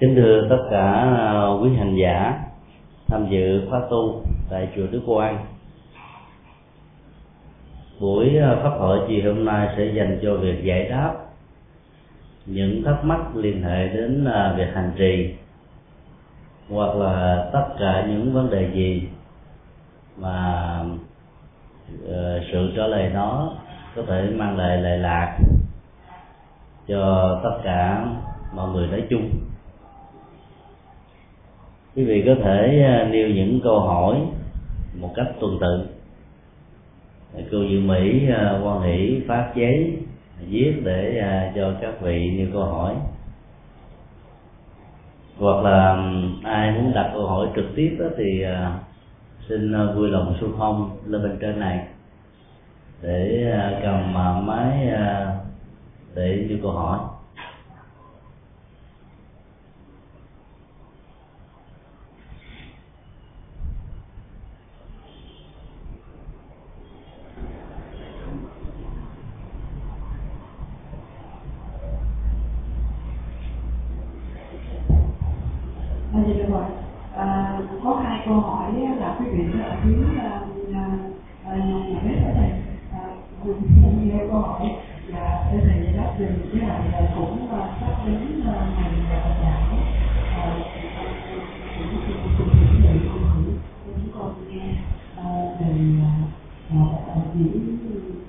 Kính thưa tất cả quý hành giả tham dự khóa tu tại chùa Đức Quang, buổi pháp hội chiều hôm nay sẽ dành cho việc giải đáp những thắc mắc liên hệ đến việc hành trì, hoặc là tất cả những vấn đề gì mà sự trả lời nó có thể mang lại lợi lạc cho tất cả mọi người nói chung. Quý vị có thể nêu những câu hỏi một cách tuần tự. Cô Dự Mỹ quan hỷ phát giấy viết để cho các vị nêu câu hỏi, hoặc là ai muốn đặt câu hỏi trực tiếp đó thì xin vui lòng xung phong lên bên trên này để cầm máy để nêu câu hỏi. Có hai câu hỏi là quý vị ở phía nhà bếp ở đây. Cũng nêu câu hỏi là để thầy giải đáp dùm, với lại cũng sắp đến ngày giải cũng còn nghe về những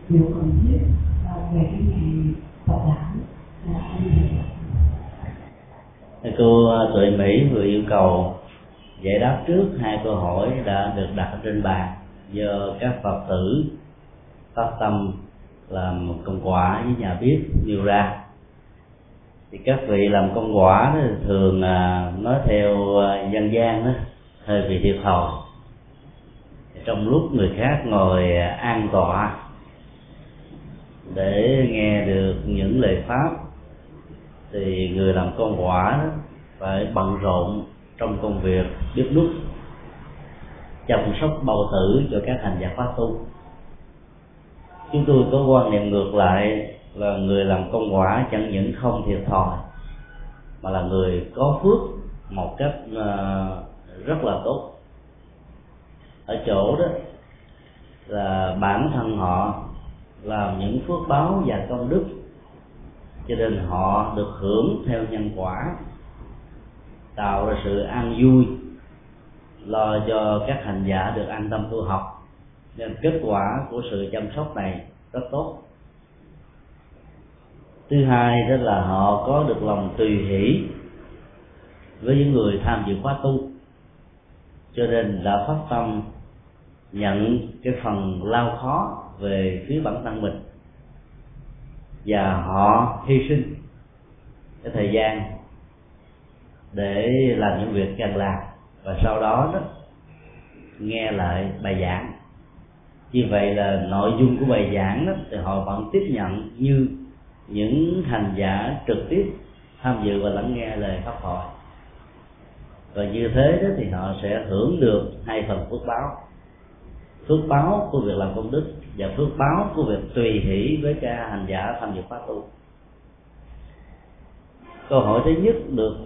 điều cần thiết về cái ngày tọa đàm là như thế. Cô Tuệ Mỹ vừa yêu cầu giải đáp trước hai câu hỏi đã được đặt trên bàn do các Phật tử phát tâm làm một công quả với nhà bếp nêu ra. Thì các vị làm công quả thường nói theo dân gian đó, hơi bị thiệt thòi. Trong lúc người khác ngồi an tọa để nghe được những lời pháp, thì người làm công quả đó phải bận rộn trong công việc bếp núc, chăm sóc bầu tử cho các hành giả khóa tu. Chúng tôi có quan niệm ngược lại là người làm công quả chẳng những không thiệt thòi mà là người có phước một cách rất là tốt. Ở chỗ đó là bản thân họ làm những phước báo và công đức, cho nên họ được hưởng theo nhân quả, tạo ra sự an vui, lo cho các hành giả được an tâm tu học. Nên kết quả của sự chăm sóc này rất tốt. Thứ hai đó là họ có được lòng tùy hỷ với những người tham dự khóa tu, cho nên đã phát tâm nhận cái phần lao khó về phía bản thân mình, và họ hy sinh cái thời gian để làm những việc cần làm, và sau đó đó nghe lại bài giảng. Như vậy là nội dung của bài giảng đó thì họ vẫn tiếp nhận như những hành giả trực tiếp tham dự và lắng nghe lời pháp hội. Và như thế đó thì họ sẽ hưởng được hai phần phước báo: phước báo của việc làm công đức và phước báo của việc tùy hỷ với các hành giả tham dự pháp tu. Câu hỏi thứ nhất được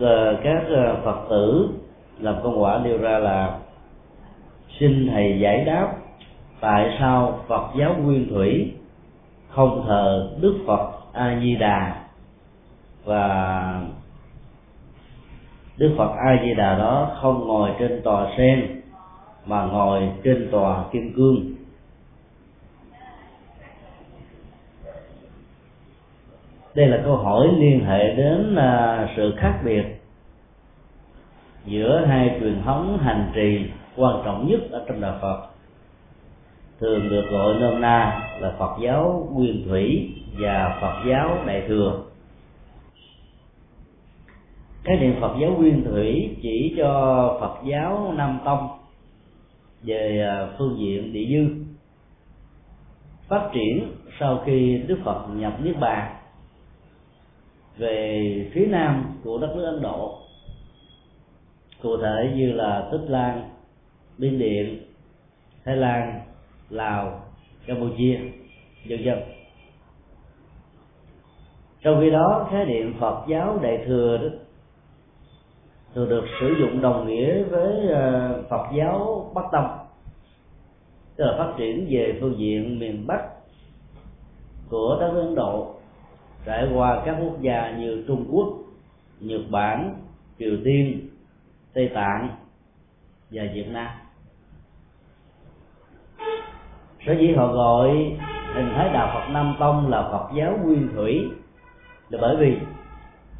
các Phật tử làm công quả nêu ra là: xin thầy giải đáp tại sao Phật giáo Nguyên Thủy không thờ Đức Phật A-di-đà, và Đức Phật A-di-đà đó không ngồi trên tòa sen mà ngồi trên tòa kim cương? Đây là câu hỏi liên hệ đến sự khác biệt giữa hai truyền thống hành trì quan trọng nhất ở trong Đạo Phật, thường được gọi nôm na là Phật giáo Nguyên Thủy và Phật giáo Đại Thừa. Cái niệm Phật giáo Nguyên Thủy chỉ cho Phật giáo Nam Tông về phương diện địa dư, phát triển sau khi Đức Phật nhập Niết Bàn về phía nam của đất nước Ấn Độ, cụ thể như là Tích Lan, Biên Điện, Thái Lan, Lào, Campuchia, vân vân. Trong khi đó, khái niệm Phật giáo Đại Thừa đó thường được sử dụng đồng nghĩa với Phật giáo Bắc Tông, tức là phát triển về phương diện miền Bắc của đất nước Ấn Độ, trải qua các quốc gia như Trung Quốc, Nhật Bản, Triều Tiên, Tây Tạng và Việt Nam. Sở dĩ họ gọi hình thái đạo Phật Nam Tông là Phật giáo Nguyên Thủy là bởi vì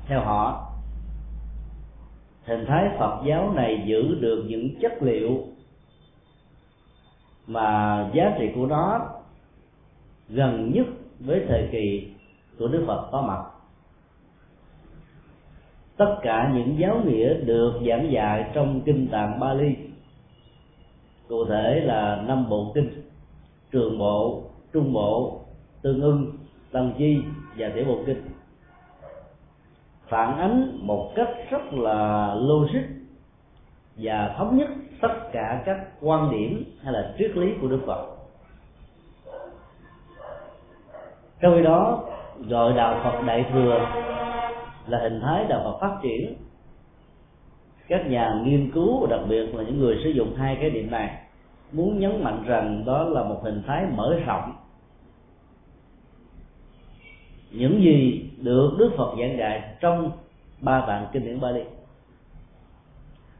theo họ, hình thái Phật giáo này giữ được những chất liệu mà giá trị của nó gần nhất với thời kỳ của Đức Phật có mặt. Tất cả những giáo nghĩa được giảng dạy trong kinh tạng Pali, cụ thể là 5 bộ kinh Trường Bộ, Trung Bộ, Tương Ưng, Tăng Chi và Tiểu Bộ kinh, phản ánh một cách rất là logic và thống nhất tất cả các quan điểm hay là triết lý của Đức Phật. Trong khi đó, gọi đạo Phật Đại Thừa là hình thái đạo Phật phát triển. Các nhà nghiên cứu, đặc biệt là những người sử dụng hai cái điểm này, muốn nhấn mạnh rằng đó là một hình thái mở rộng. Những gì được Đức Phật giảng dạy trong 3 tạng kinh điển Pali,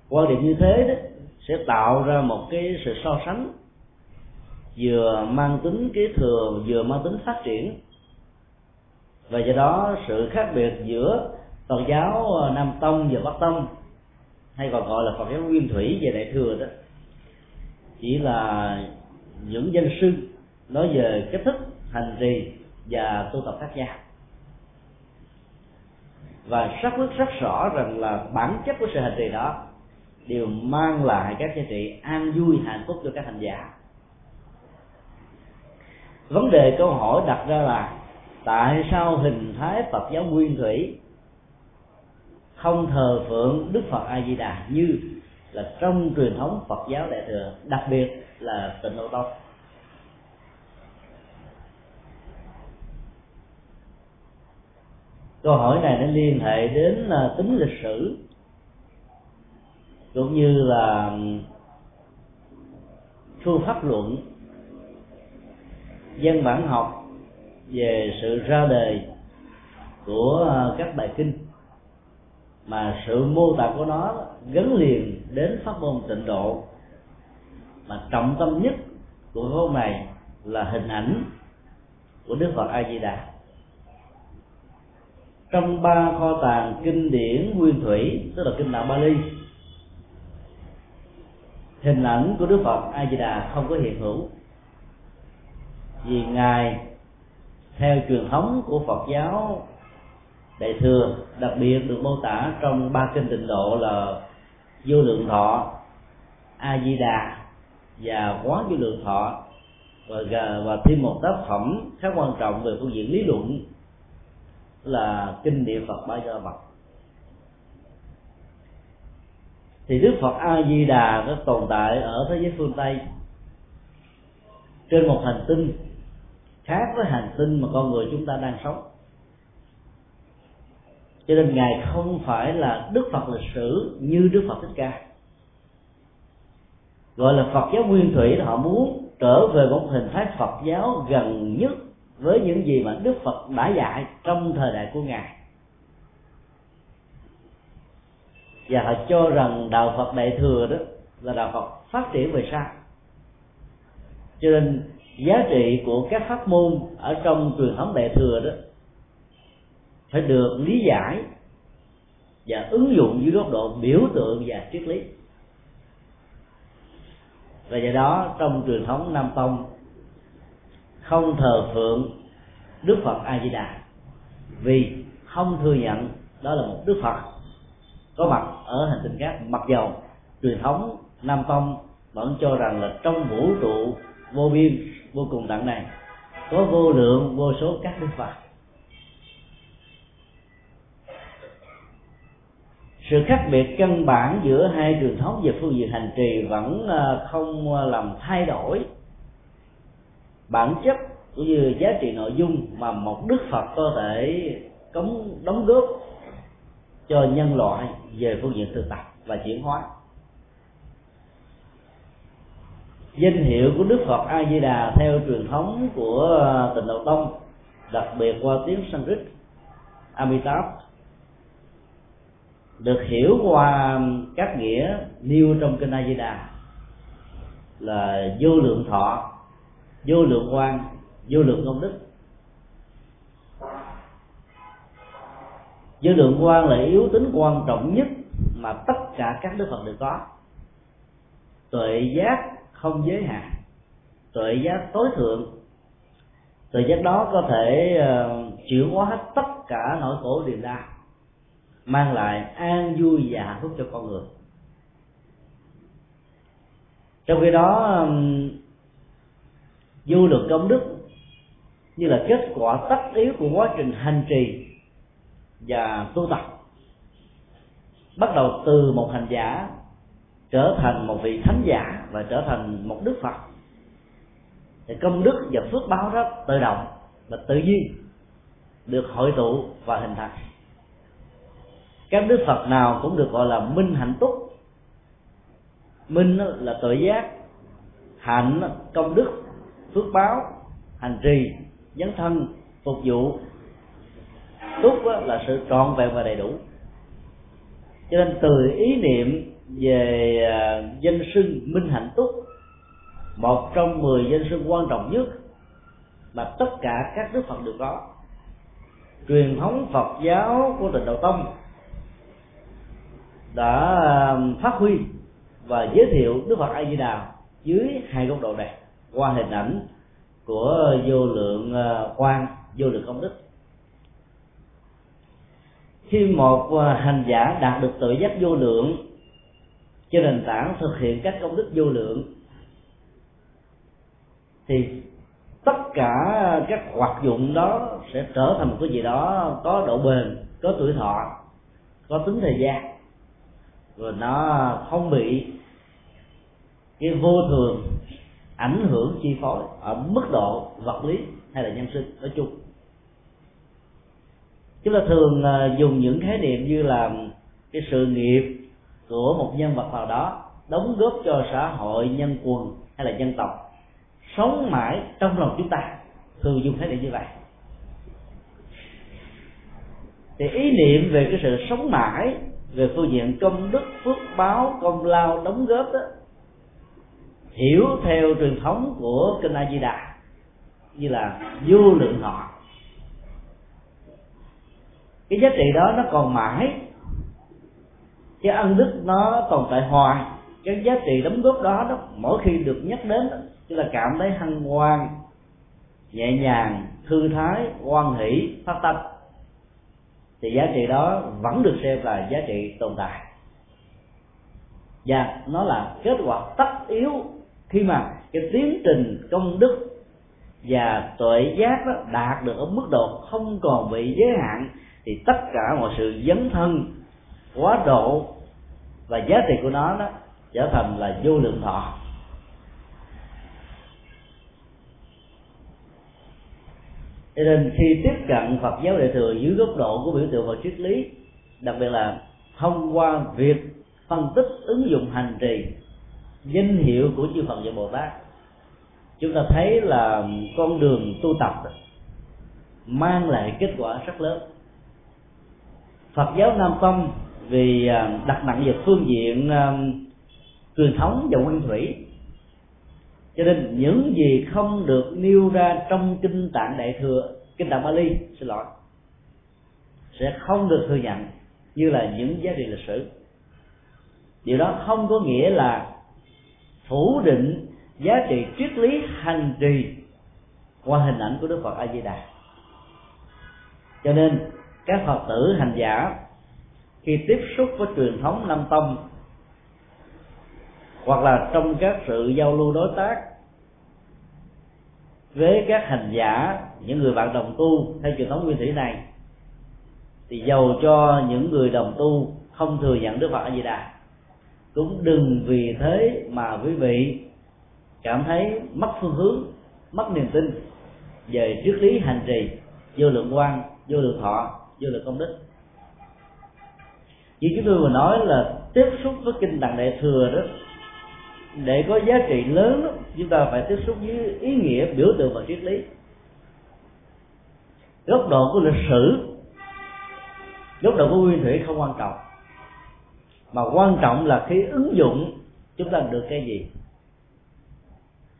quan điểm như thế đó sẽ tạo ra một cái sự so sánh vừa mang tính kế thừa, vừa mang tính phát triển, và do đó sự khác biệt giữa Phật giáo Nam Tông và Bắc Tông, hay còn gọi là Phật giáo Nguyên Thủy và Đại Thừa đó, chỉ là những danh sư nói về cách thức hành trì và tu tập khác nhau, và xác quyết rất rõ rằng là bản chất của sự hành trì đó đều mang lại các giá trị an vui hạnh phúc cho các hành giả. Vấn đề câu hỏi đặt ra là tại sao hình thái Phật giáo Nguyên Thủy không thờ phượng Đức Phật A-di-đà như là trong truyền thống Phật giáo Đại Thừa, đặc biệt là Tịnh Độ Tông? Câu hỏi này nó liên hệ đến tính lịch sử cũng như là phương pháp luận, văn bản học về sự ra đời của các bài kinh, mà sự mô tả của nó gắn liền đến pháp môn Tịnh Độ, mà trọng tâm nhất của pháp môn này là hình ảnh của Đức Phật A Di Đà. Trong 3 kho tàng kinh điển Nguyên Thủy, tức là kinh đạo Pali, hình ảnh của Đức Phật A Di Đà không có hiện hữu, vì ngài theo truyền thống của Phật giáo Đại Thừa, đặc biệt được mô tả trong 3 kinh Tịnh Độ là Vô Lượng Thọ, A Di Đà và Quán Vô Lượng Thọ, và thêm một tác phẩm khá quan trọng về phương diện lý luận là kinh Địa Phật Ba Gia Bạc. Thì Đức Phật A Di Đà nó tồn tại ở thế giới phương Tây, trên một hành tinh khác với hành tinh mà con người chúng ta đang sống, cho nên ngài không phải là Đức Phật lịch sử như Đức Phật Thích Ca. Gọi là Phật giáo Nguyên Thủy là họ muốn trở về một hình thái Phật giáo gần nhất với những gì mà Đức Phật đã dạy trong thời đại của ngài, và họ cho rằng đạo Phật Đại Thừa đó là đạo Phật phát triển về sau. Cho nên giá trị của các pháp môn ở trong truyền thống Đại Thừa đó phải được lý giải và ứng dụng dưới góc độ biểu tượng và triết lý. Và do đó trong truyền thống Nam Tông không thờ phượng Đức Phật A Di Đà vì không thừa nhận đó là một Đức Phật có mặt ở hành tinh khác, mặc dầu truyền thống Nam Tông vẫn cho rằng là trong vũ trụ vô biên vô cùng tận này có vô lượng vô số các Đức Phật. Sự khác biệt căn bản giữa hai truyền thống về phương diện hành trì vẫn không làm thay đổi bản chất cũng như giá trị nội dung mà một Đức Phật có thể đóng góp cho nhân loại về phương diện thực tập và chuyển hóa. Danh hiệu của Đức Phật A-di-đà theo truyền thống của Tịnh Độ Tông, đặc biệt qua tiếng Sanskrit Amitabha, được hiểu qua các nghĩa nêu trong kinh A-di-đà là vô lượng thọ, vô lượng quang, vô lượng công đức. Vô lượng quang là yếu tính quan trọng nhất mà tất cả các đức Phật đều có. Tuệ giác không giới hạn, tuệ giác tối thượng. Tuệ giác đó có thể chuyển hóa hết tất cả nỗi khổ niềm đau, mang lại an vui và hạnh phúc cho con người. Trong khi đó vô lượng công đức như là kết quả tất yếu của quá trình hành trì và tu tập, bắt đầu từ một hành giả trở thành một vị thánh giả và trở thành một đức Phật, thì công đức và phước báo đó tự động và tự nhiên được hội tụ và hình thành. Các đức Phật nào cũng được gọi là minh hạnh túc. Minh là tuệ giác, hạnh công đức, phước báo, hành trì, dấn thân, phục vụ. Túc là sự trọn vẹn và đầy đủ. Cho nên từ ý niệm về danh xưng minh hạnh túc, một trong 10 danh xưng quan trọng nhất mà tất cả các đức Phật đều có, truyền thống Phật giáo của Tịnh Độ Tông đã phát huy và giới thiệu Đức Phật A Di Đà dưới hai góc độ này, qua hình ảnh của vô lượng quang, vô lượng công đức. Khi một hành giả đạt được tự giác vô lượng trên nền tảng thực hiện các công đức vô lượng, thì tất cả các hoạt dụng đó sẽ trở thành một cái gì đó có độ bền, có tuổi thọ, có tính thời gian, rồi nó không bị cái vô thường ảnh hưởng chi phối ở mức độ vật lý hay là nhân sinh nói chung. Chúng ta thường dùng những khái niệm như là cái sự nghiệp của một nhân vật nào đó, đóng góp cho xã hội, nhân quần hay là dân tộc, sống mãi trong lòng chúng ta, thường dùng khái niệm như vậy. Thì ý niệm về cái sự sống mãi về phương diện công đức, phước báo, công lao, đóng góp đó, hiểu theo truyền thống của kinh A Di Đà như là vô lượng thọ. Cái giá trị đó nó còn mãi, cái ân đức nó tồn tại hoài. Cái giá trị đóng góp đó, mỗi khi được nhắc đến chúng ta cảm thấy hân hoan, nhẹ nhàng, thư thái, hoan hỷ, phát tâm. Thì giá trị đó vẫn được xem là giá trị tồn tại, và nó là kết quả tất yếu khi mà cái tiến trình công đức và tuệ giác đó đạt được ở mức độ không còn bị giới hạn, thì tất cả mọi sự dấn thân, quá độ và giá trị của nó đó trở thành là vô lượng thọ. Cho nên khi tiếp cận Phật giáo Đại Thừa dưới góc độ của biểu tượng và triết lý, đặc biệt là thông qua việc phân tích ứng dụng hành trì danh hiệu của chư Phật và Bồ Tát, chúng ta thấy là con đường tu tập mang lại kết quả rất lớn. Phật giáo Nam Tông vì đặt nặng về phương diện truyền thống và nguyên thủy, cho nên những gì không được nêu ra trong kinh tạng Đại Thừa, kinh tạng Pali sẽ không được thừa nhận như là những giá trị lịch sử. Điều đó không có nghĩa là phủ định giá trị triết lý hành trì qua hình ảnh của Đức Phật A Di Đà. Cho nên các Phật tử hành giả khi tiếp xúc với truyền thống Nam Tông, hoặc là trong các sự giao lưu đối tác với các hành giả, những người bạn đồng tu theo truyền thống nguyên thủy này, thì dầu cho những người đồng tu không thừa nhận Đức Phật A Di Đà, cũng đừng vì thế mà quý vị cảm thấy mất phương hướng, mất niềm tin về triết lý hành trì vô lượng quang, vô lượng thọ, vô lượng công đức. Như chúng tôi vừa nói là tiếp xúc với kinh tạng Đại Thừa đó, để có giá trị lớn đó, chúng ta phải tiếp xúc với ý nghĩa, biểu tượng và triết lý, góc độ của lịch sử, góc độ của nguyên thủy không quan trọng, mà quan trọng là khi ứng dụng chúng ta được cái gì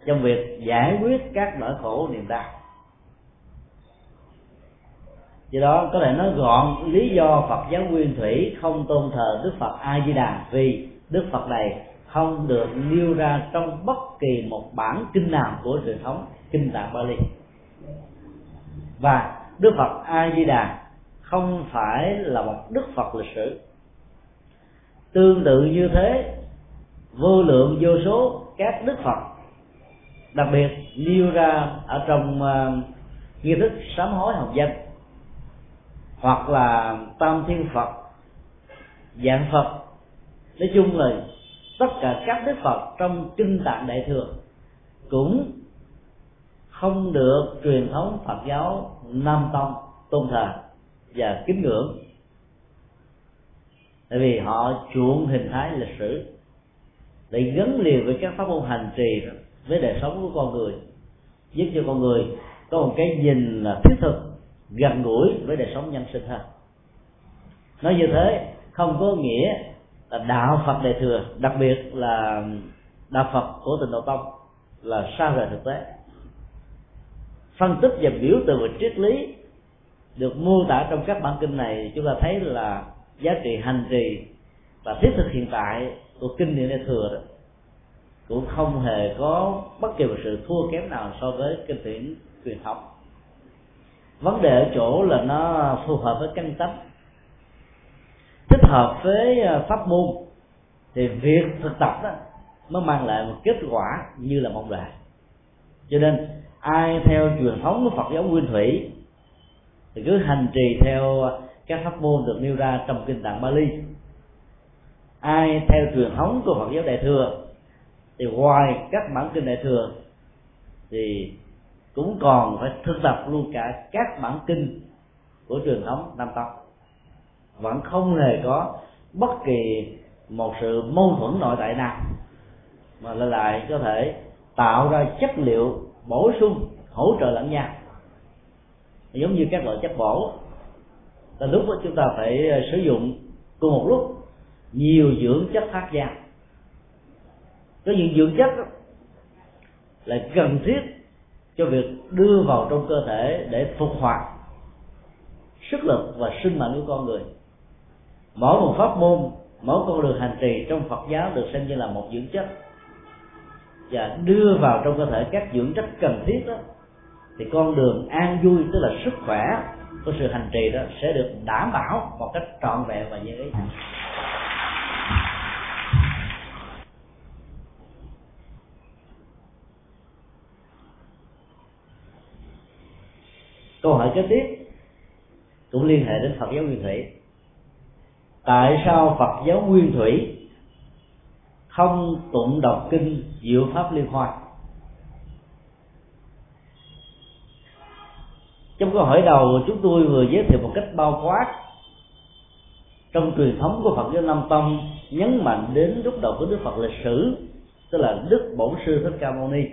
trong việc giải quyết các nỗi khổ niềm đau. Do đó có thể nói gọn lý do Phật giáo Nguyên Thủy không tôn thờ Đức Phật A-di-đà, vì Đức Phật này không được nêu ra trong bất kỳ một bản kinh nào của truyền thống kinh tạng Pali, và Đức Phật A-di-đà không phải là một Đức Phật lịch sử. Tương tự như thế, vô lượng vô số các Đức Phật, đặc biệt nêu ra ở trong nghi thức sám hối học danh, hoặc là tam thiên Phật, dạng Phật, nói chung là tất cả các Đức Phật trong kinh tạng Đại Thừa cũng không được truyền thống Phật giáo Nam Tông tôn thờ và kính ngưỡng, tại vì họ chuộng hình thái lịch sử để gắn liền với các pháp môn hành trì với đời sống của con người, giúp cho con người có một cái nhìn là thiết thực, gần gũi với đời sống nhân sinh hơn. Nói như thế không có nghĩa là đạo Phật Đại Thừa, đặc biệt là đạo Phật của Tịnh Độ Tông, là xa rời thực tế. Phân tích và biểu tượng về triết lý được mô tả trong các bản kinh này, chúng ta thấy là giá trị hành trì và thiết thực hiện tại của kinh điển Đại Thừa đó, cũng không hề có bất kỳ một sự thua kém nào so với kinh điển truyền thống. Vấn đề ở chỗ là nó phù hợp với căn tánh, thích hợp với pháp môn, thì việc thực tập đó mới mang lại một kết quả như là mong đợi. Cho nên ai theo truyền thống của Phật giáo Nguyên Thủy thì cứ hành trì theo các pháp môn được nêu ra trong kinh tạng Pali. Ai theo truyền thống của Phật giáo Đại Thừa thì ngoài các bản kinh Đại Thừa thì cũng còn phải thực tập luôn cả các bản kinh của truyền thống Nam Tông. Vẫn không hề có bất kỳ một sự mâu thuẫn nội tại nào, mà lại có thể tạo ra chất liệu bổ sung, hỗ trợ lẫn nhau. Giống như các loại chất bổ, là lúc đó chúng ta phải sử dụng cùng một lúc nhiều dưỡng chất khác nhau. Có những dưỡng chất là cần thiết cho việc đưa vào trong cơ thể để phục hoạt sức lực và sinh mệnh của con người. Mỗi một pháp môn, mỗi con đường hành trì trong Phật giáo được xem như là một dưỡng chất, và đưa vào trong cơ thể các dưỡng chất cần thiết đó, thì con đường an vui, tức là sức khỏe của sự hành trì đó, sẽ được đảm bảo một cách trọn vẹn và dễ. Câu hỏi kế tiếp cũng liên hệ đến Phật giáo Nguyên Thủy. Tại sao Phật giáo Nguyên Thủy không tụng đọc kinh Diệu Pháp Liên Hoa? Trong câu hỏi đầu, chúng tôi vừa giới thiệu một cách bao quát trong truyền thống của Phật giáo Nam Tông, nhấn mạnh đến lúc đầu của Đức Phật lịch sử, tức là Đức Bổn Sư Thích Ca Mâu Ni.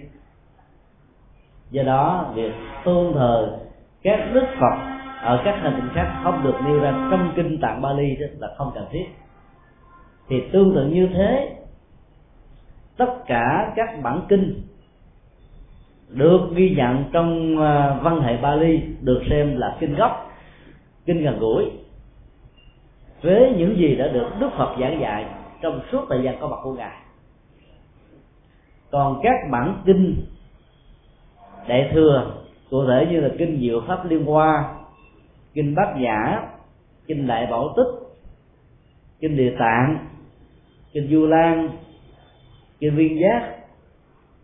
Do đó, việc tôn thờ các Đức Phật ở các hành tinh khác không được nêu ra trong kinh tạng Pali là không cần thiết. Thì tương tự như thế, tất cả các bản kinh được ghi nhận trong văn hệ Pali được xem là kinh gốc, kinh gần gũi với những gì đã được Đức Phật giảng dạy trong suốt thời gian có mặt của Ngài. Còn các bản kinh Đại Thừa, cụ thể như là kinh Diệu Pháp Liên Hoa, kinh Bát Nhã, kinh Đại Bảo Tích, kinh Địa Tạng, kinh Du Lan, kinh Viên Giác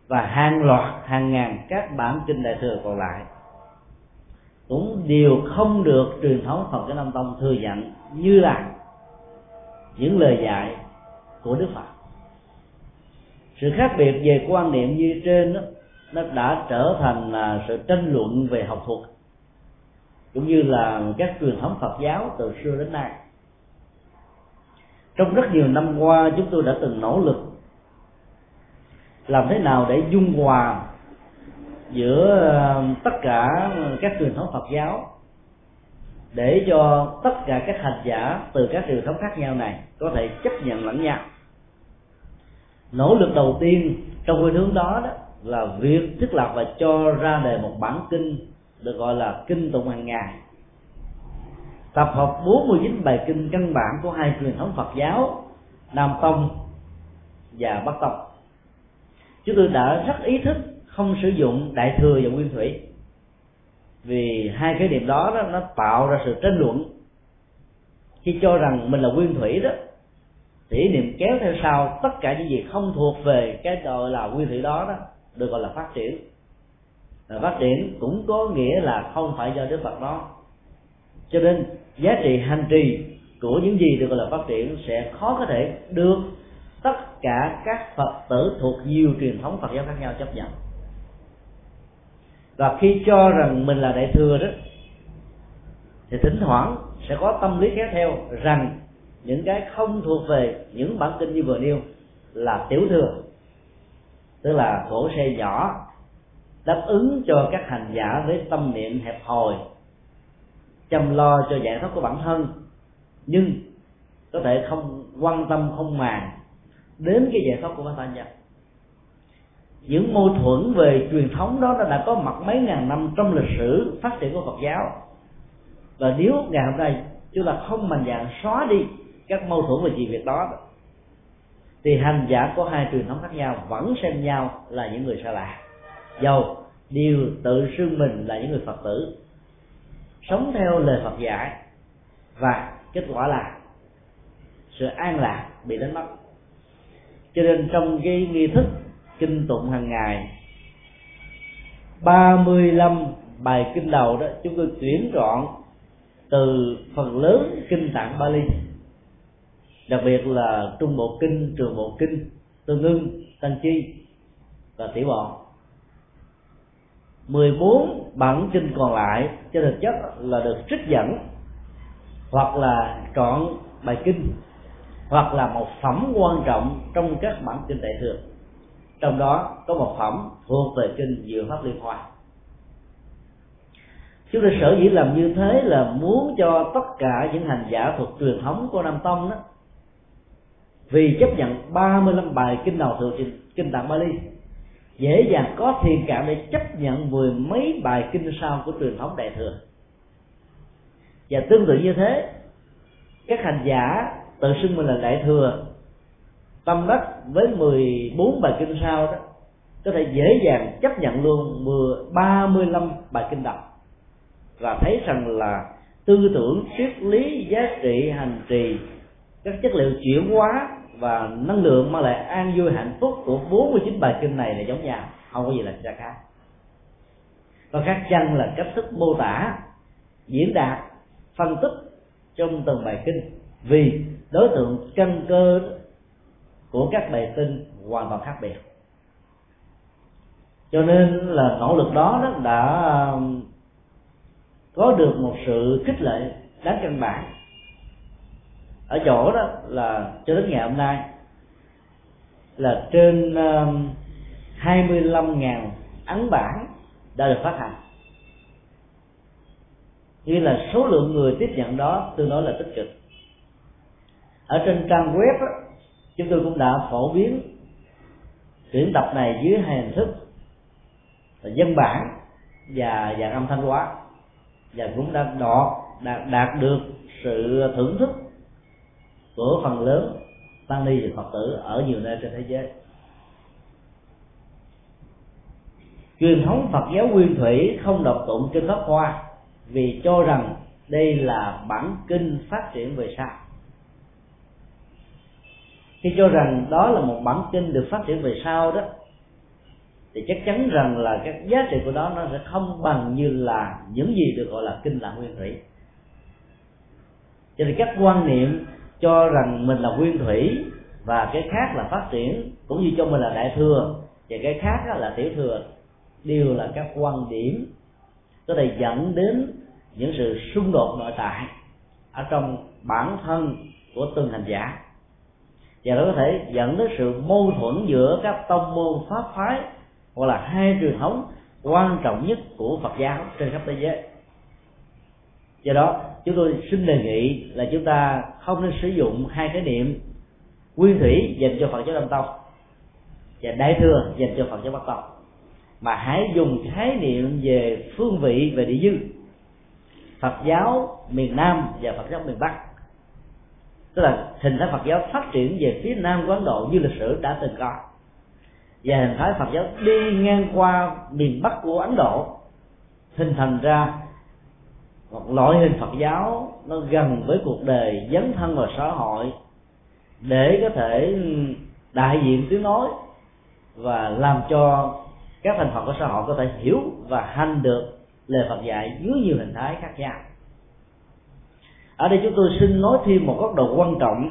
và hàng loạt hàng ngàn các bản kinh Đại Thừa còn lại cũng đều không được truyền thống Phật giáo Nam Tông thừa nhận như là những lời dạy của Đức Phật. Sự khác biệt về quan niệm như trên đó, nó đã trở thành sự tranh luận về học thuật, cũng như là các truyền thống Phật giáo từ xưa đến nay. Trong rất nhiều năm qua, chúng tôi đã từng nỗ lực làm thế nào để dung hòa giữa tất cả các truyền thống Phật giáo, để cho tất cả các hành giả từ các truyền thống khác nhau này có thể chấp nhận lẫn nhau. Nỗ lực đầu tiên trong khuynh hướng đó, đó là việc thiết lập và cho ra đời một bản kinh được gọi là Kinh Tụng Hàng Ngày, tập hợp 49 bài kinh căn bản của hai truyền thống Phật giáo Nam Tông và Bắc Tông. Chúng tôi đã rất ý thức không sử dụng Đại Thừa và Nguyên Thủy, vì hai khái niệm đó, nó tạo ra sự tranh luận. Khi cho rằng mình là Nguyên Thủy đó, thì niệm kéo theo sau tất cả những gì không thuộc về cái gọi là Nguyên Thủy đó, đó được gọi là phát triển. Và phát triển cũng có nghĩa là không phải do Đức Phật đó. Cho nên giá trị hành trì của những gì được gọi là phát triển sẽ khó có thể được tất cả các Phật tử thuộc nhiều truyền thống Phật giáo khác nhau chấp nhận. Và khi cho rằng mình là Đại Thừa đó, thì thỉnh thoảng sẽ có tâm lý kéo theo rằng những cái không thuộc về những bản kinh như vừa nêu là tiểu thừa, tức là cỗ xe nhỏ, đáp ứng cho các hành giả với tâm niệm hẹp hòi, chăm lo cho giải thoát của bản thân, nhưng có thể không quan tâm, không màng đến cái giải thoát của bản thân nhau. Những mâu thuẫn về truyền thống đó đã có mặt mấy ngàn năm trong lịch sử phát triển của Phật giáo, và nếu ngày hôm nay chúng ta không mạnh dạn xóa đi các mâu thuẫn về sự việc đó, thì hành giả của hai truyền thống khác nhau vẫn xem nhau là những người xa lạ, dầu đều tự xưng mình là những người Phật tử sống theo lời Phật dạy, và kết quả là sự an lạc bị đánh mất. Cho nên trong cái nghi thức Kinh Tụng Hàng Ngày, 35 bài kinh đầu đó chúng tôi tuyển chọn từ phần lớn kinh tạng Pali, đặc biệt là Trung Bộ Kinh, Trường Bộ Kinh, Tương Ưng, Tăng Chi và Tiểu Bộ. 14 bản kinh còn lại cho thực chất là được trích dẫn, hoặc là trọn bài kinh, hoặc là một phẩm quan trọng trong các bản kinh Đại Thừa. Trong đó có một phẩm thuộc về kinh Diệu Pháp Liên Hoa. Chúng tôi sở dĩ làm như thế là muốn cho tất cả những hành giả thuộc truyền thống của Nam Tông đó, vì chấp nhận 35 bài kinh đầu thuộc kinh tạng Pali, dễ dàng có thiện cảm để chấp nhận mười mấy bài kinh sau của truyền thống Đại Thừa. Và tương tự như thế, các hành giả tự xưng mình là Đại Thừa, tâm đắc với 14 bài kinh sau đó, có thể dễ dàng chấp nhận luôn 35 bài kinh đọc, và thấy rằng là tư tưởng, triết lý, giá trị, hành trì, các chất liệu chuyển hóa và năng lượng mang lại an vui hạnh phúc của 49 bài kinh này là giống nhau, không có gì là xa khác. Và khác chăng là cách thức mô tả, diễn đạt, phân tích trong từng bài kinh, vì đối tượng căn cơ của các bài kinh hoàn toàn khác biệt. Cho nên là nỗ lực đó đã có được một sự khích lệ đáng căn bản ở chỗ đó là cho đến ngày hôm nay là trên 25.000 ấn bản đã được phát hành, nghĩa là số lượng người tiếp nhận đó tương đối là tích cực. Ở trên trang web đó, chúng tôi cũng đã phổ biến tuyển tập này dưới hai hình thức là văn bản và dạng âm thanh hóa, và cũng đã đạt được sự thưởng thức của phần lớn tăng ni và Phật tử ở nhiều nơi trên thế giới. Truyền thống Phật giáo Nguyên Thủy không đọc tụng kinh Pháp Hoa, vì cho rằng đây là bản kinh phát triển về sau. Khi cho rằng đó là một bản kinh được phát triển về sau đó, thì chắc chắn rằng là các giá trị của đó nó sẽ không bằng như là những gì được gọi là kinh tạng Nguyên Thủy. Cho nên các quan niệm cho rằng mình là Nguyên Thủy và cái khác là phát triển, cũng như cho mình là Đại Thừa và cái khác là Tiểu Thừa, đều là các quan điểm có thể dẫn đến những sự xung đột nội tại ở trong bản thân của từng hành giả và nó có thể dẫn đến sự mâu thuẫn giữa các tông môn pháp phái, hoặc là hai truyền thống quan trọng nhất của Phật giáo trên khắp thế giới. Do đó chúng tôi xin đề nghị là chúng ta không nên sử dụng hai khái niệm Nguyên Thủy dành cho Phật giáo Nam Tông và Đại Thừa dành cho Phật giáo Bắc Tông, mà hãy dùng khái niệm về phương vị, về địa dư, Phật giáo miền Nam và Phật giáo miền Bắc. Tức là hình thái Phật giáo phát triển về phía Nam của Ấn Độ như lịch sử đã từng có, và hình thái Phật giáo đi ngang qua miền Bắc của Ấn Độ, hình thành ra một loại hình Phật giáo nó gần với cuộc đời, dấn thân vào xã hội để có thể đại diện tiếng nói và làm cho các thành phần của xã hội có thể hiểu và hành được lời Phật dạy dưới nhiều hình thái khác nhau. Ở đây chúng tôi xin nói thêm một góc độ quan trọng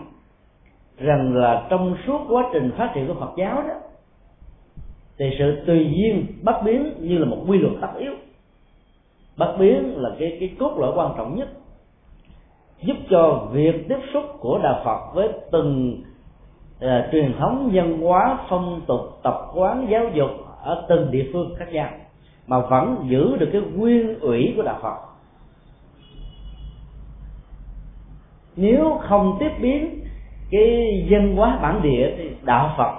rằng là trong suốt quá trình phát triển của Phật giáo đó, thì sự tùy duyên bất biến như là một quy luật tất yếu. Bất biến là cái cốt lõi quan trọng nhất, giúp cho việc tiếp xúc của đạo Phật với từng truyền thống văn hóa, phong tục, tập quán, giáo dục ở từng địa phương khác nhau mà vẫn giữ được cái nguyên ủy của đạo Phật. Nếu không tiếp biến cái văn hóa bản địa thì đạo Phật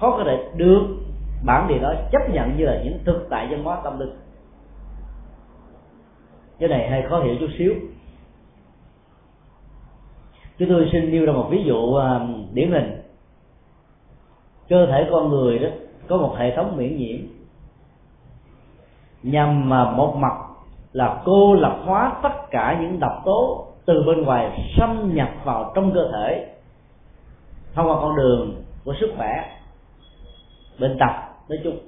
khó có thể được bản địa đó chấp nhận như là những thực tại văn hóa tâm linh. Cái này hơi khó hiểu chút xíu. Chúng tôi xin nêu ra một ví dụ điển hình. Cơ thể con người đó có một hệ thống miễn nhiễm nhằm một mặt là cô lập hóa tất cả những độc tố từ bên ngoài xâm nhập vào trong cơ thể thông qua con đường của sức khỏe, bệnh tật nói chung.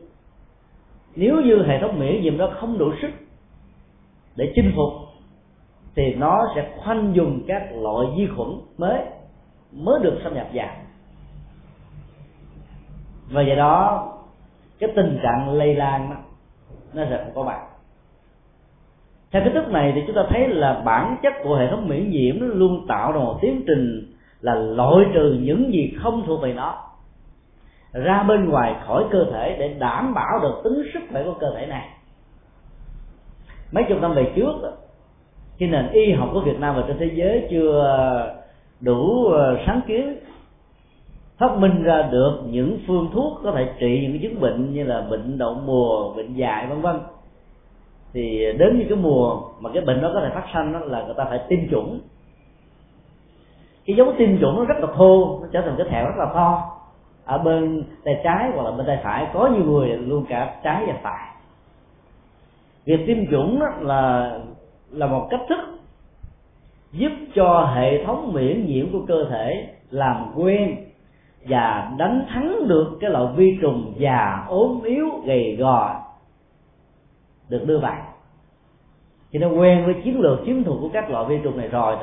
Nếu như hệ thống miễn nhiễm đó không đủ sức để chinh phục thì nó sẽ khoanh dùng các loại vi khuẩn mới được xâm nhập vào, và do đó cái tình trạng lây lan nó sẽ không có bạn. Theo cái thức này thì chúng ta thấy là bản chất của hệ thống miễn nhiễm nó luôn tạo ra một tiến trình là loại trừ những gì không thuộc về nó ra bên ngoài khỏi cơ thể để đảm bảo được tính sức khỏe của cơ thể này. Mấy chục năm về trước, khi nền y học của Việt Nam và trên thế giới chưa đủ sáng kiến phát minh ra được những phương thuốc có thể trị những chứng bệnh như là bệnh đậu mùa, bệnh dại vân vân, thì đến những cái mùa mà cái bệnh đó có thể phát sanh đó là người ta phải tiêm chủng. Cái giống tiêm chủng nó rất là thô, nó trở thành cái thẹo rất là to ở bên tay trái hoặc là bên tay phải, có nhiều người luôn cả trái và phải. Việc tiêm chủng đó là một cách thức giúp cho hệ thống miễn nhiễm của cơ thể làm quen và đánh thắng được cái loại vi trùng già, ốm, yếu, gầy gò được đưa vào. Khi nó quen với chiến lược chiếm thuộc của các loại vi trùng này rồi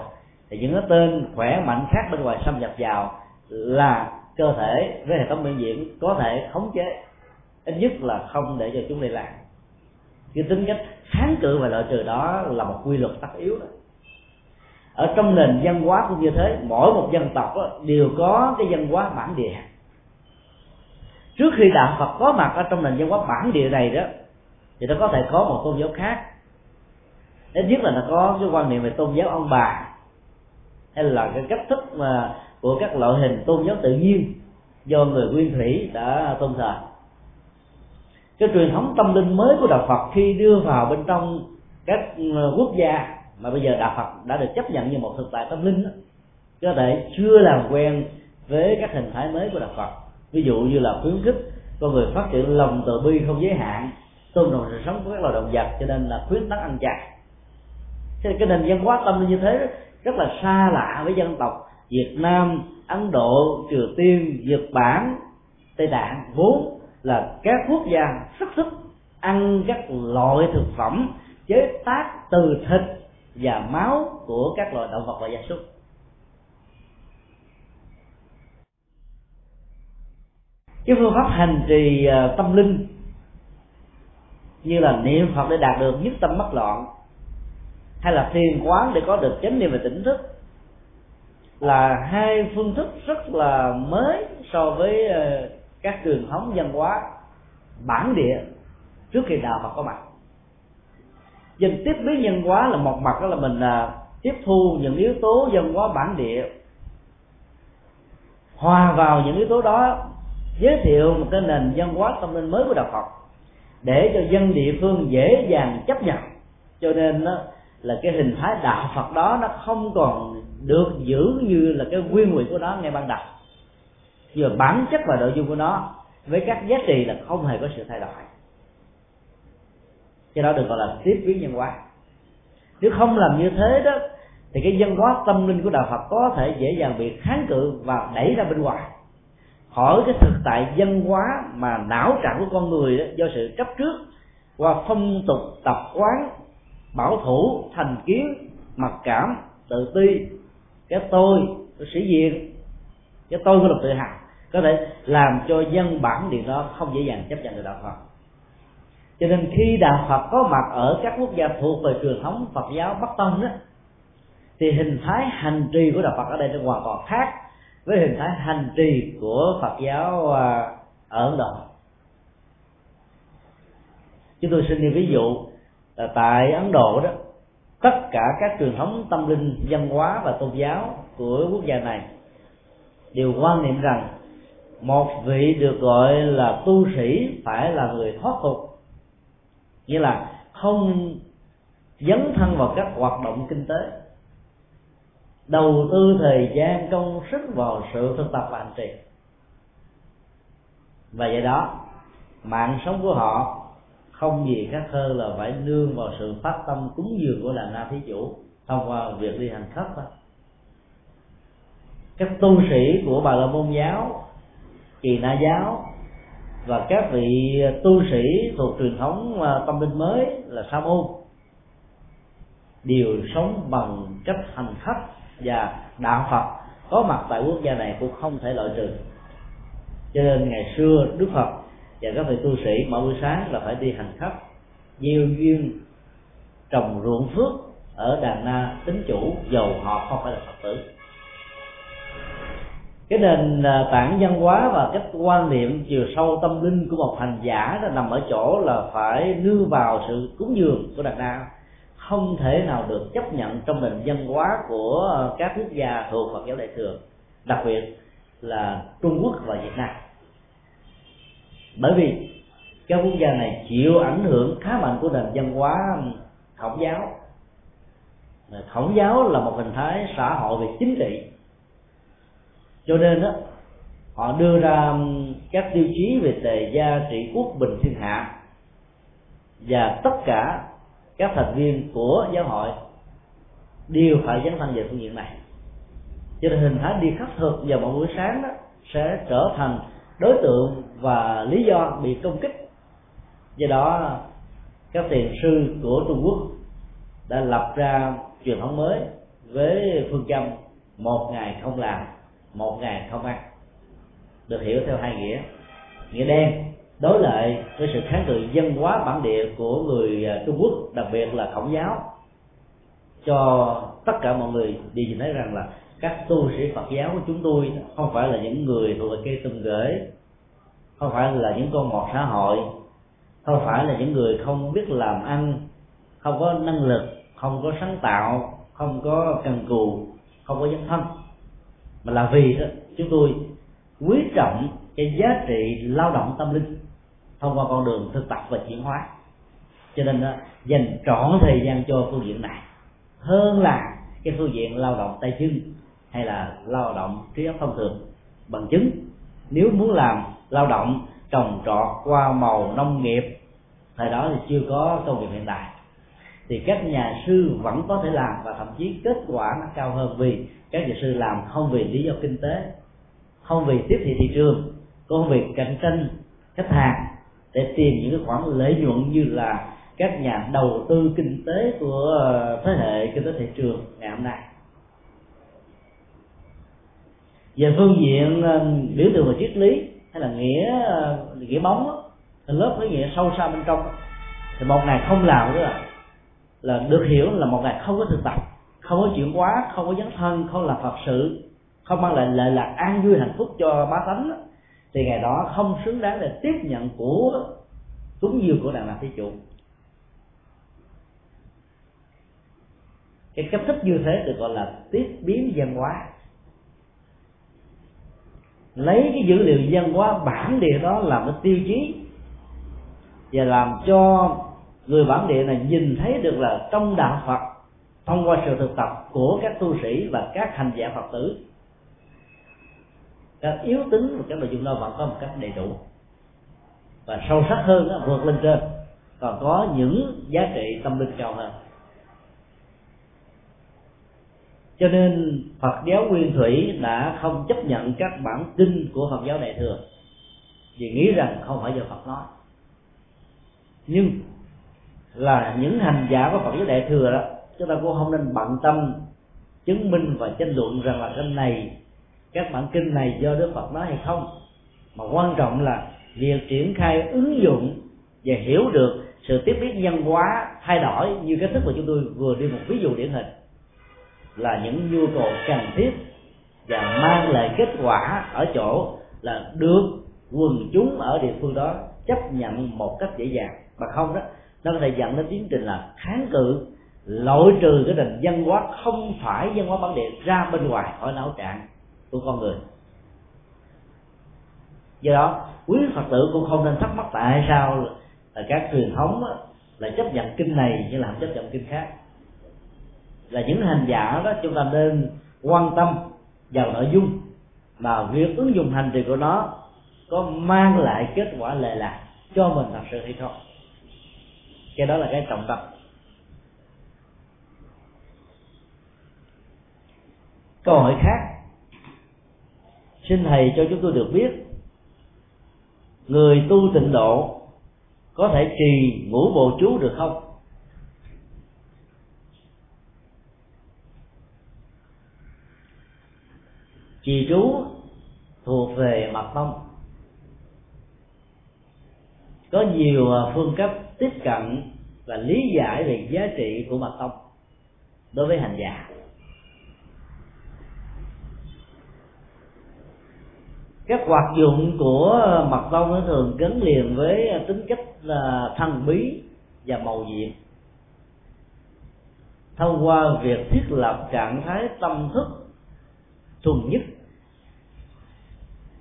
thì những cái tên khỏe mạnh khác bên ngoài xâm nhập vào là cơ thể với hệ thống miễn nhiễm có thể khống chế, ít nhất là không để cho chúng lây lan. Cái tính cách kháng cự và loại trừ đó là một quy luật tất yếu đó. Ở trong nền văn hóa cũng như thế, mỗi một dân tộc đều có cái văn hóa bản địa. Trước khi đạo Phật có mặt ở trong nền văn hóa bản địa này đó, thì nó có thể có một tôn giáo khác, ít nhất là nó có cái quan niệm về tôn giáo ông bà, hay là cái cách thức mà của các loại hình tôn giáo tự nhiên do người Nguyên Thủy đã tôn thờ. Cái truyền thống tâm linh mới của đạo Phật khi đưa vào bên trong các quốc gia mà bây giờ đạo Phật đã được chấp nhận như một thực tại tâm linh đó, có thể chưa làm quen với các hình thái mới của đạo Phật. Ví dụ như là khuyến khích con người phát triển lòng từ bi không giới hạn, tôn trọng sự sống của các loài động vật, cho nên là khuyến tắc ăn chay. Cái nền văn hóa tâm linh như thế đó, rất là xa lạ với dân tộc Việt Nam, Ấn Độ, Triều Tiên, Nhật Bản, Tây Tạng, vốn là các quốc gia rất thích ăn các loại thực phẩm chế tác từ thịt và máu của các loài động vật và gia súc. Cái phương pháp hành trì tâm linh như là niệm Phật để đạt được nhất tâm bất loạn, hay là thiền quán để có được chánh niệm và tỉnh thức, là hai phương thức rất là mới so với các truyền thống văn hóa bản địa trước khi đạo Phật có mặt. Dành tiếp biến văn hóa là một mặt đó là mình tiếp thu những yếu tố văn hóa bản địa, hòa vào những yếu tố đó, giới thiệu một cái nền văn hóa tâm linh mới của đạo Phật để cho dân địa phương dễ dàng chấp nhận. Cho nên đó, là cái hình thái đạo Phật đó nó không còn được giữ như là cái nguyên nguyện của nó ngay ban đầu, vừa bản chất và nội dung của nó với các giá trị là không hề có sự thay đổi. Cái đó được gọi là tiếp biến văn hóa. Nếu không làm như thế đó thì cái văn hóa tâm linh của đạo Phật có thể dễ dàng bị kháng cự và đẩy ra bên ngoài khỏi cái thực tại văn hóa mà não trạng của con người đó, do sự chấp trước qua phong tục tập quán, bảo thủ, thành kiến, mặc cảm, tự ti, cái tôi, cái sĩ diện, cái tôi của lòng tự hào có thể làm cho dân bản địa đó không dễ dàng chấp nhận được đạo Phật. Cho nên khi đạo Phật có mặt ở các quốc gia thuộc về truyền thống Phật giáo Bắc Tông đó, thì hình thái hành trì của đạo Phật ở đây nó hoàn toàn khác với hình thái hành trì của Phật giáo ở Ấn Độ. Chúng tôi xin đi ví dụ là tại Ấn Độ đó, tất cả các truyền thống tâm linh, văn hóa và tôn giáo của quốc gia này đều quan niệm rằng một vị được gọi là tu sĩ phải là người thoát tục, nghĩa là không dấn thân vào các hoạt động kinh tế, đầu tư thời gian công sức vào sự thực tập và hành trì. Và vậy đó, mạng sống của họ không gì khác hơn là phải nương vào sự phát tâm cúng dường của đàn na thí chủ thông qua việc đi hành khất. Các tu sĩ của Bà La Môn giáo, Kỳ Na giáo và các vị tu sĩ thuộc truyền thống tâm linh mới là Sa Môn đều sống bằng cách hành khất, và đạo Phật có mặt tại quốc gia này cũng không thể loại trừ. Cho nên ngày xưa Đức Phật và các vị tu sĩ mỗi buổi sáng là phải đi hành khất, gieo duyên, trồng ruộng phước ở đàn na tín chủ, dầu họ không phải là Phật tử. Cái nền tảng văn hóa và cách quan niệm chiều sâu tâm linh của một hành giả là nằm ở chỗ là phải nương vào sự cúng dường của đàn na, không thể nào được chấp nhận trong nền văn hóa của các quốc gia thuộc Phật giáo Đại thừa, đặc biệt là Trung Quốc và Việt Nam. Bởi vì các quốc gia này chịu ảnh hưởng khá mạnh của nền văn hóa Khổng giáo. Khổng giáo là một hình thái xã hội về chính trị, cho nên đó, họ đưa ra các tiêu chí về tề gia, trị quốc, bình thiên hạ, và tất cả các thành viên của giáo hội đều phải dấn thân về phương diện này. Cho nên hình thái đi khất thực vào mỗi buổi sáng đó sẽ trở thành đối tượng và lý do bị công kích. Do đó các thiền sư của Trung Quốc đã lập ra truyền thống mới với phương châm một ngày không làm, một ngày không ăn, được hiểu theo hai nghĩa. Nghĩa đen đối lại với sự kháng cự văn hóa bản địa của người Trung Quốc, đặc biệt là Khổng giáo, cho tất cả mọi người đều nhìn thấy rằng là các tu sĩ Phật giáo của chúng tôi không phải là những người thuộc về cây tùng gửi, không phải là những con mọt xã hội, không phải là những người không biết làm ăn, không có năng lực, không có sáng tạo, không có cần cù, không có dấn thân, mà là vì đó, chúng tôi quý trọng cái giá trị lao động tâm linh thông qua con đường thực tập và chuyển hóa. Cho nên đó, dành trọn thời gian cho phương diện này hơn là cái phương diện lao động tay chân hay là lao động trí óc thông thường. Bằng chứng, nếu muốn làm lao động trồng trọt qua màu nông nghiệp, thời đó thì chưa có công nghiệp hiện đại, thì các nhà sư vẫn có thể làm, và thậm chí kết quả nó cao hơn, vì các nhà sư làm không vì lý do kinh tế, không vì tiếp thị thị trường, không vì cạnh tranh khách hàng để tìm những cái khoản lợi nhuận như là các nhà đầu tư kinh tế của thế hệ kinh tế thị trường ngày hôm nay. Về phương diện biểu tượng và triết lý hay là nghĩa bóng, lớp với nghĩa sâu xa bên trong, thì một ngày không làm nữa là được hiểu là một ngày không có thực tập, không có chuyện quá, không có dấn thân, không làm Phật sự, không mang lại lợi lạc an vui hạnh phúc cho bá tánh, thì ngày đó không xứng đáng để tiếp nhận của cúng dường của đàn làm thí chủ. Cái cách thức như thế được gọi là tiếp biến văn hóa. Lấy cái dữ liệu văn hóa bản địa đó làm cái tiêu chí và làm cho người bản địa này nhìn thấy được là trong đạo Phật, thông qua sự thực tập của các tu sĩ và các hành giả Phật tử, các yếu tính và các nội dung đó vẫn có một cách đầy đủ và sâu sắc hơn, nó vượt lên trên, còn có những giá trị tâm linh cao hơn. Cho nên Phật giáo Nguyên Thủy đã không chấp nhận các bản kinh của Phật giáo Đại Thừa vì nghĩ rằng không phải do Phật nói, nhưng là những hành giả của Phật giáo Đại Thừa đó, chúng ta cũng không nên bận tâm chứng minh và tranh luận rằng là cái này, các bản kinh này do Đức Phật nói hay không, mà quan trọng là việc triển khai ứng dụng và hiểu được sự tiếp biến văn hóa thay đổi như cách thức mà chúng tôi vừa đưa một ví dụ điển hình, là những nhu cầu cần thiết và mang lại kết quả ở chỗ là được quần chúng ở địa phương đó chấp nhận một cách dễ dàng. Mà không đó, nó có thể dẫn đến tiến trình là kháng cự, loại trừ cái nền văn hóa không phải văn hóa bản địa ra bên ngoài khỏi não trạng của con người. Do đó quý Phật tử cũng không nên thắc mắc tại sao là các truyền thống là chấp nhận kinh này nhưng là không chấp nhận kinh khác. Là những hành giả đó, chúng ta nên quan tâm vào nội dung mà việc ứng dụng hành trì của nó có mang lại kết quả lợi lạc cho mình thật sự hay không. Cái đó là cái trọng tâm. Câu hỏi khác: xin thầy cho chúng tôi được biết người tu tịnh độ có thể trì ngũ bộ chú được không? Trì chú thuộc về Mật Tông, có nhiều phương cách tiếp cận và lý giải về giá trị của Mật Tông đối với hành giả. Các hoạt dụng của Mật Tông thường gắn liền với tính cách là thần bí và màu nhiệm, thông qua việc thiết lập trạng thái tâm thức thuần nhất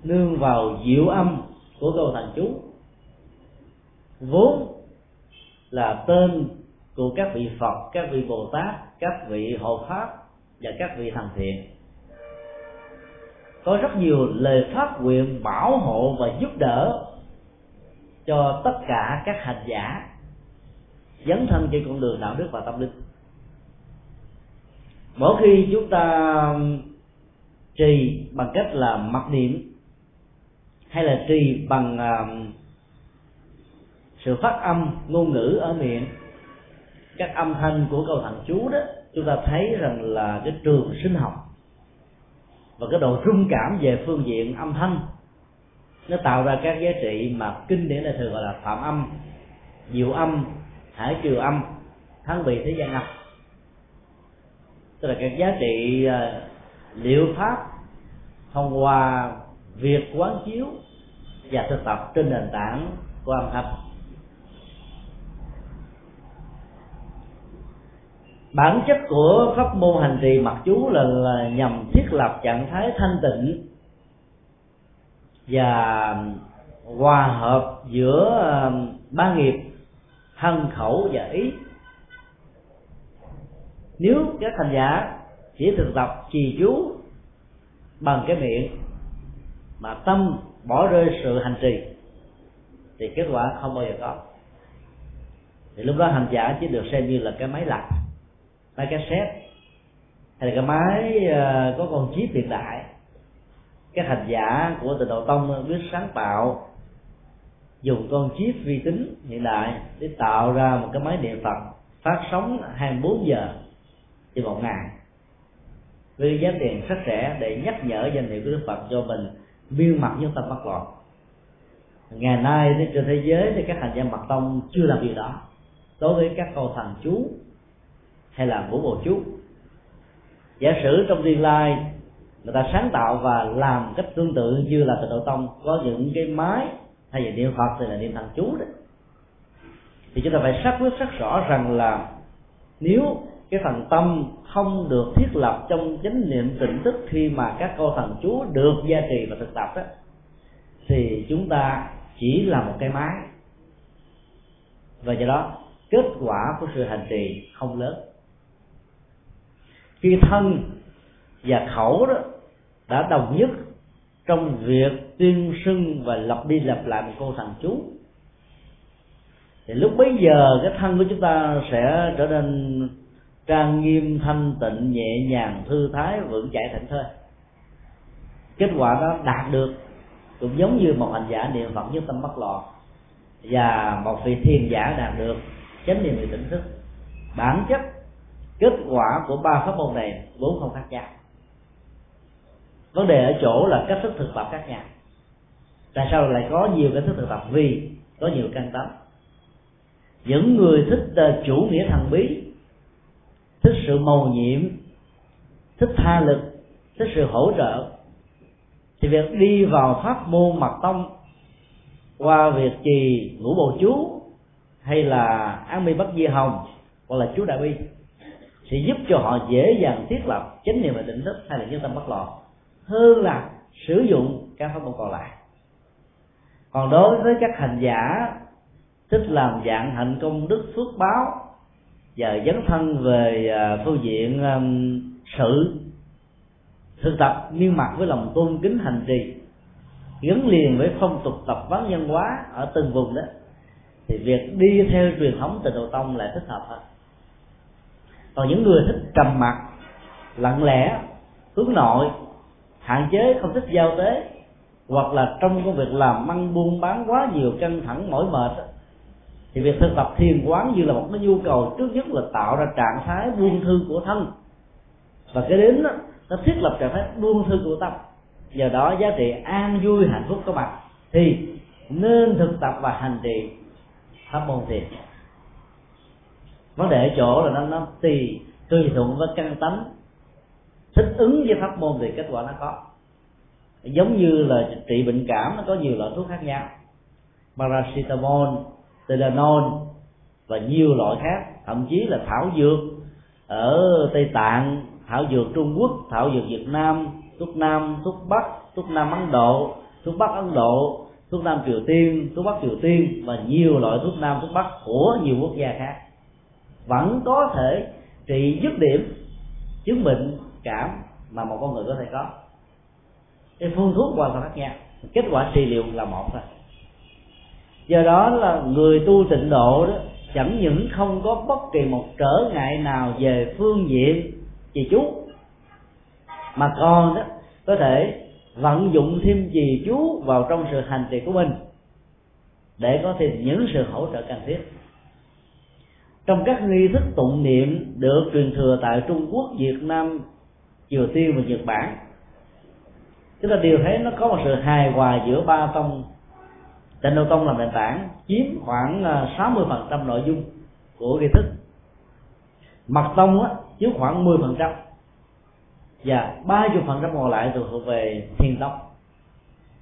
nương vào diệu âm của câu thần chú, vốn là tên của các vị Phật, các vị Bồ Tát, các vị hộ pháp và các vị thần thiện. Có rất nhiều lời pháp nguyện bảo hộ và giúp đỡ cho tất cả các hành giả dấn thân trên con đường đạo đức và tâm linh. Mỗi khi chúng ta trì bằng cách là mặc niệm hay là trì bằng sự phát âm ngôn ngữ ở miệng các âm thanh của câu thần chú đó, chúng ta thấy rằng là cái trường sinh học và cái độ rung cảm về phương diện âm thanh nó tạo ra các giá trị mà kinh điển này thường gọi là phạm âm, diệu âm, hải triều âm, thắng vị thế gian âm, tức là các giá trị liệu pháp thông qua việc quán chiếu và thực tập trên nền tảng của âm thanh. Bản chất của pháp môn hành trì mặc chú là nhằm thiết lập trạng thái thanh tịnh và hòa hợp giữa ba nghiệp thân khẩu và ý. Nếu các hành giả chỉ thực tập trì chú bằng cái miệng mà tâm bỏ rơi sự hành trì thì kết quả không bao giờ có. Thì lúc đó hành giả chỉ được xem như là cái máy lạnh, máy cassette hay là cái máy có con chip hiện đại. Các hành giả của Tịnh Độ Tông biết sáng tạo, dùng con chip vi tính hiện đại để tạo ra một cái máy niệm Phật phát sóng 24 giờ trên một ngày với giá tiền rất rẻ để nhắc nhở danh hiệu của Đức Phật cho mình biên mặt những tâm bất loạn. Ngày nay trên thế giới thì các hành giả Mật Tông chưa làm điều đó đối với các câu thần chú hay là ngũ bộ chú. Giả sử trong tương lai người ta sáng tạo và làm cách tương tự như là Tịnh Độ Tông, có những cái máy hay là niệm Phật thì là niệm thần chú đấy, thì chúng ta phải xác quyết rất rõ rằng là nếu cái phần tâm không được thiết lập trong chánh niệm tỉnh thức khi mà các câu thần chú được gia trì và thực tập đó, thì chúng ta chỉ là một cái máy, và do đó kết quả của sự hành trì không lớn. Khi thân và khẩu đó đã đồng nhất trong việc tuyên xưng và lặp đi lặp lại một câu thần chú, thì lúc bấy giờ cái thân của chúng ta sẽ trở nên trang nghiêm, thanh tịnh, nhẹ nhàng, thư thái, vững chãi, thảnh thơi. Kết quả đó đạt được cũng giống như một hành giả niệm Phật nhất tâm bất loạn và một vị thiền giả đạt được chánh niệm về tỉnh thức. Bản chất kết quả của ba pháp môn này vốn không khác nhau. Vấn đề ở chỗ là cách thức thực tập khác nhau. Tại sao lại có nhiều cách thức thực tập? Vì có nhiều căn tánh. Những người thích chủ nghĩa thần bí, thích sự mầu nhiệm, thích tha lực, thích sự hỗ trợ, thì việc đi vào pháp môn Mật Tông qua việc trì Ngũ Bộ Chú hay là An Mi Bất Di Hồng hoặc là chú Đại Bi sẽ giúp cho họ dễ dàng thiết lập chánh niệm và tỉnh thức hay là nhất tâm bất loạn hơn là sử dụng các pháp môn còn lại. Còn đối với các hành giả thích làm dạng hạnh công đức phước báo và dấn thân về phương diện sự thực tập miên mật với lòng tôn kính hành trì gắn liền với phong tục tập quán văn hóa ở từng vùng đó, thì việc đi theo truyền thống Tịnh Độ Tông lại thích hợp hơn. Còn những người thích trầm mặc, lặng lẽ, hướng nội, hạn chế không thích giao tế, hoặc là trong công việc làm ăn buôn bán quá nhiều căng thẳng mỏi mệt, thì việc thực tập thiền quán như là một cái nhu cầu trước nhất là tạo ra trạng thái buông thư của thân, và cái đến đó, nó thiết lập trạng thái buông thư của tâm, do đó giá trị an vui hạnh phúc có mặt, thì nên thực tập và hành trì pháp môn thiền. Vấn đề ở chỗ là nó tùy thuận với căn tánh, thích ứng với pháp môn thì kết quả nó có. Giống như là trị bệnh cảm nó có nhiều loại thuốc khác nhau, paracetamol, Tylenol và nhiều loại khác, thậm chí là thảo dược ở Tây Tạng, thảo dược Trung Quốc, thảo dược Việt Nam, thuốc Bắc, thuốc Nam Ấn Độ, thuốc Bắc Ấn Độ, thuốc Nam Triều Tiên, thuốc Bắc Triều Tiên và nhiều loại thuốc Nam, thuốc Bắc của nhiều quốc gia khác vẫn có thể trị dứt điểm chứng bệnh cảm mà một con người có thể có. Cái phương thuốc hoàn toàn khác nhau, kết quả trị liệu là một thôi. Do đó là người tu Tịnh Độ đó chẳng những không có bất kỳ một trở ngại nào về phương diện trì chú, mà còn đó có thể vận dụng thêm trì chú vào trong sự hành trì của mình để có thêm những sự hỗ trợ cần thiết. Trong các nghi thức tụng niệm được truyền thừa tại Trung Quốc, Việt Nam, Triều Tiên và Nhật Bản, chúng ta đều thấy nó có một sự hài hòa giữa ba tông. Tịnh Độ Tông làm nền tảng chiếm khoảng 60% nội dung của nghi thức, Mật Tông á chiếm khoảng 10% và 30% còn lại thuộc về Thiền Tông.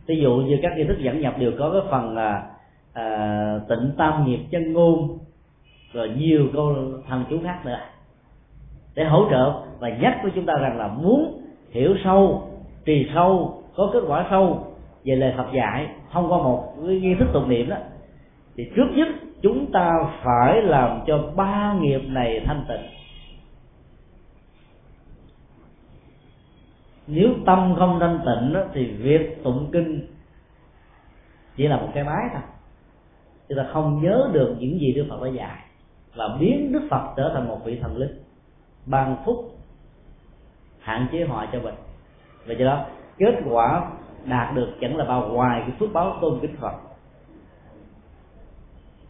Ví dụ như các nghi thức dẫn nhập đều có cái phần là tịnh tam nghiệp chân ngôn rồi nhiều câu thần chú khác nữa, để hỗ trợ và nhắc với chúng ta rằng là muốn hiểu sâu, trì sâu, có kết quả sâu về lời Phật dạy thông qua một cái nghi thức tụng niệm đó, thì trước nhất chúng ta phải làm cho ba nghiệp này thanh tịnh. Nếu tâm không thanh tịnh đó, thì việc tụng kinh chỉ là một cái máy thôi, chúng ta không nhớ được những gì Đức Phật đã dạy và biến Đức Phật trở thành một vị thần linh ban phúc hạn chế họa cho mình. Vì vậy đó kết quả đạt được chẳng là bao ngoài cái phước báo tôn kính Phật.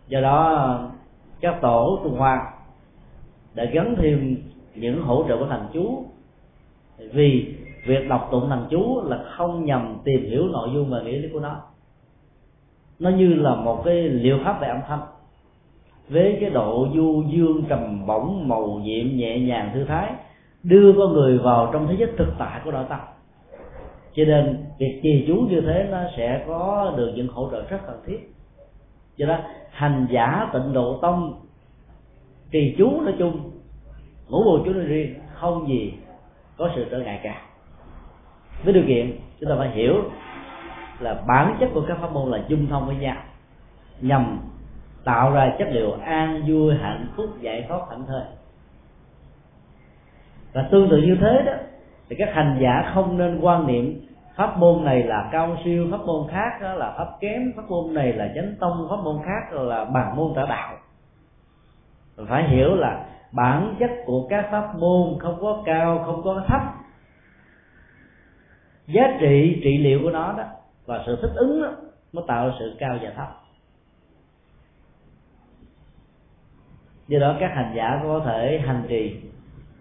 Do đó các tổ Trung Hoa đã gắn thêm những hỗ trợ của thần chú, vì việc đọc tụng thần chú là không nhằm tìm hiểu nội dung và nghĩa lý của nó. Nó như là một cái liệu pháp về âm thanh với cái độ du dương trầm bổng, màu nhiệm, nhẹ nhàng, thư thái, đưa con người vào trong thế giới thực tại của đạo tâm. Cho nên việc trì chú như thế nó sẽ có được những hỗ trợ rất cần thiết. Cho đó hành giả Tịnh Độ Tông trì chú nói chung, ngũ bộ chú nói riêng, không gì có sự trở ngại cả, với điều kiện chúng ta phải hiểu là bản chất của các pháp môn là dung thông với nhau, nhằm tạo ra chất liệu an vui, hạnh phúc, giải thoát, thảnh thơi. Và tương tự như thế đó, thì các hành giả không nên quan niệm pháp môn này là cao siêu, pháp môn khác đó là pháp kém, pháp môn này là chánh tông, pháp môn khác là bằng môn tả đạo. Phải hiểu là bản chất của các pháp môn không có cao, không có thấp. Giá trị trị liệu của nó đó và sự thích ứng đó mới tạo sự cao và thấp. Do đó các hành giả có thể hành trì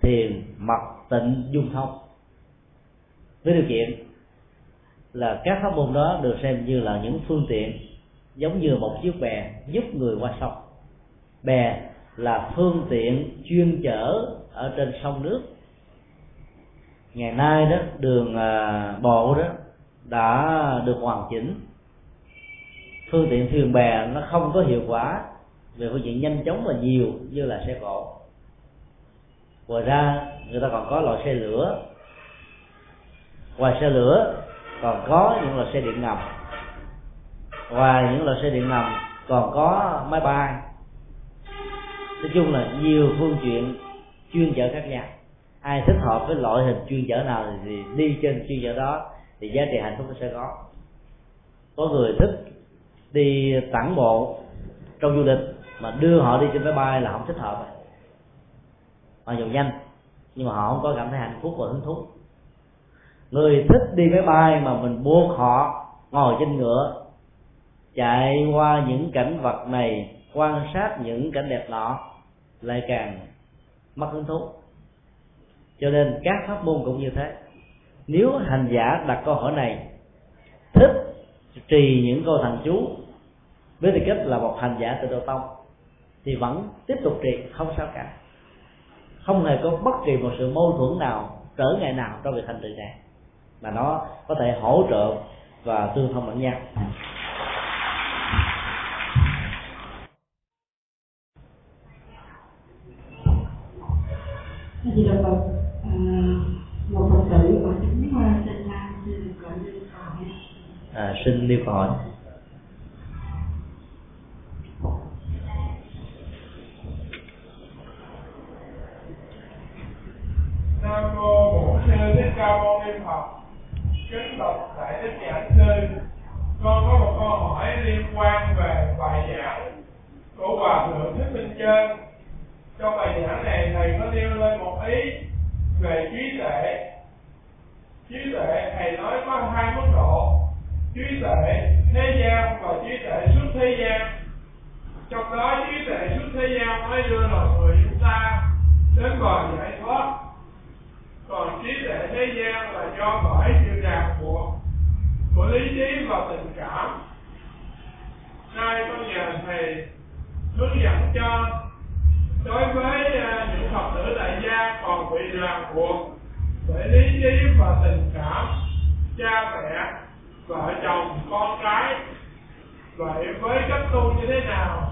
thiền, mật, tịnh, dung thông, với điều kiện là các pháp môn đó được xem như là những phương tiện, giống như một chiếc bè giúp người qua sông. Bè là phương tiện chuyên chở ở trên sông nước. Ngày nay đó đường bộ đó đã được hoàn chỉnh, phương tiện thuyền bè nó không có hiệu quả về phương diện nhanh chóng và nhiều như là xe cộ. Ngoài ra người ta còn có loại xe lửa, ngoài xe lửa còn có những loại xe điện ngầm, ngoài những loại xe điện ngầm còn có máy bay. Nói chung là nhiều phương tiện chuyên chở khác nhau, ai thích hợp với loại hình chuyên chở nào thì đi trên chuyên chở đó thì giá trị hạnh phúc nó sẽ có. Có người thích đi tản bộ trong du lịch mà đưa họ đi trên máy bay là không thích hợp rồi. Họ dù nhanh nhưng mà họ không có cảm thấy hạnh phúc và hứng thú. Người thích đi máy bay mà mình buộc họ ngồi trên ngựa, chạy qua những cảnh vật này, quan sát những cảnh đẹp nọ, lại càng mất hứng thú. Cho nên các pháp môn cũng như thế. Nếu hành giả đặt câu hỏi này, thích trì những câu thần chú với tư cách là một hành giả Tịnh Độ Tông, thì vẫn tiếp tục trì, không sao cả. Không hề có bất kỳ một sự mâu thuẫn nào, trở ngại nào trong việc hành trì này, mà nó có thể hỗ trợ và tương thông lẫn nhau. Thì là một Phật tử của Thánh Tây Tạng xin được gọi lên hỏi. Xin đi hỏi. Nam mô Bổn Sư Thích Ca Mâu Ni Phật. Kính bạch Đại Đức Giảng Sư, con có một câu hỏi liên quan về bài giảng của Hòa Thượng Thích Minh Chân. Trong bài giảng này thầy có nêu lên một ý về trí tuệ. Trí tuệ thầy nói có hai mức độ: trí tuệ thế gian và trí tuệ xuất thế gian. Trong đó trí tuệ xuất thế gian mới đưa loài người chúng ta đến bờ giải thoát, còn trí tuệ thế gian là do bởi sự ràng buộc của lý trí và tình cảm. Nay con nhờ thầy hướng dẫn cho đối với những Phật tử tại gia còn bị ràng buộc bởi lý trí và tình cảm cha mẹ, vợ chồng, con cái, vậy với cách tu như thế nào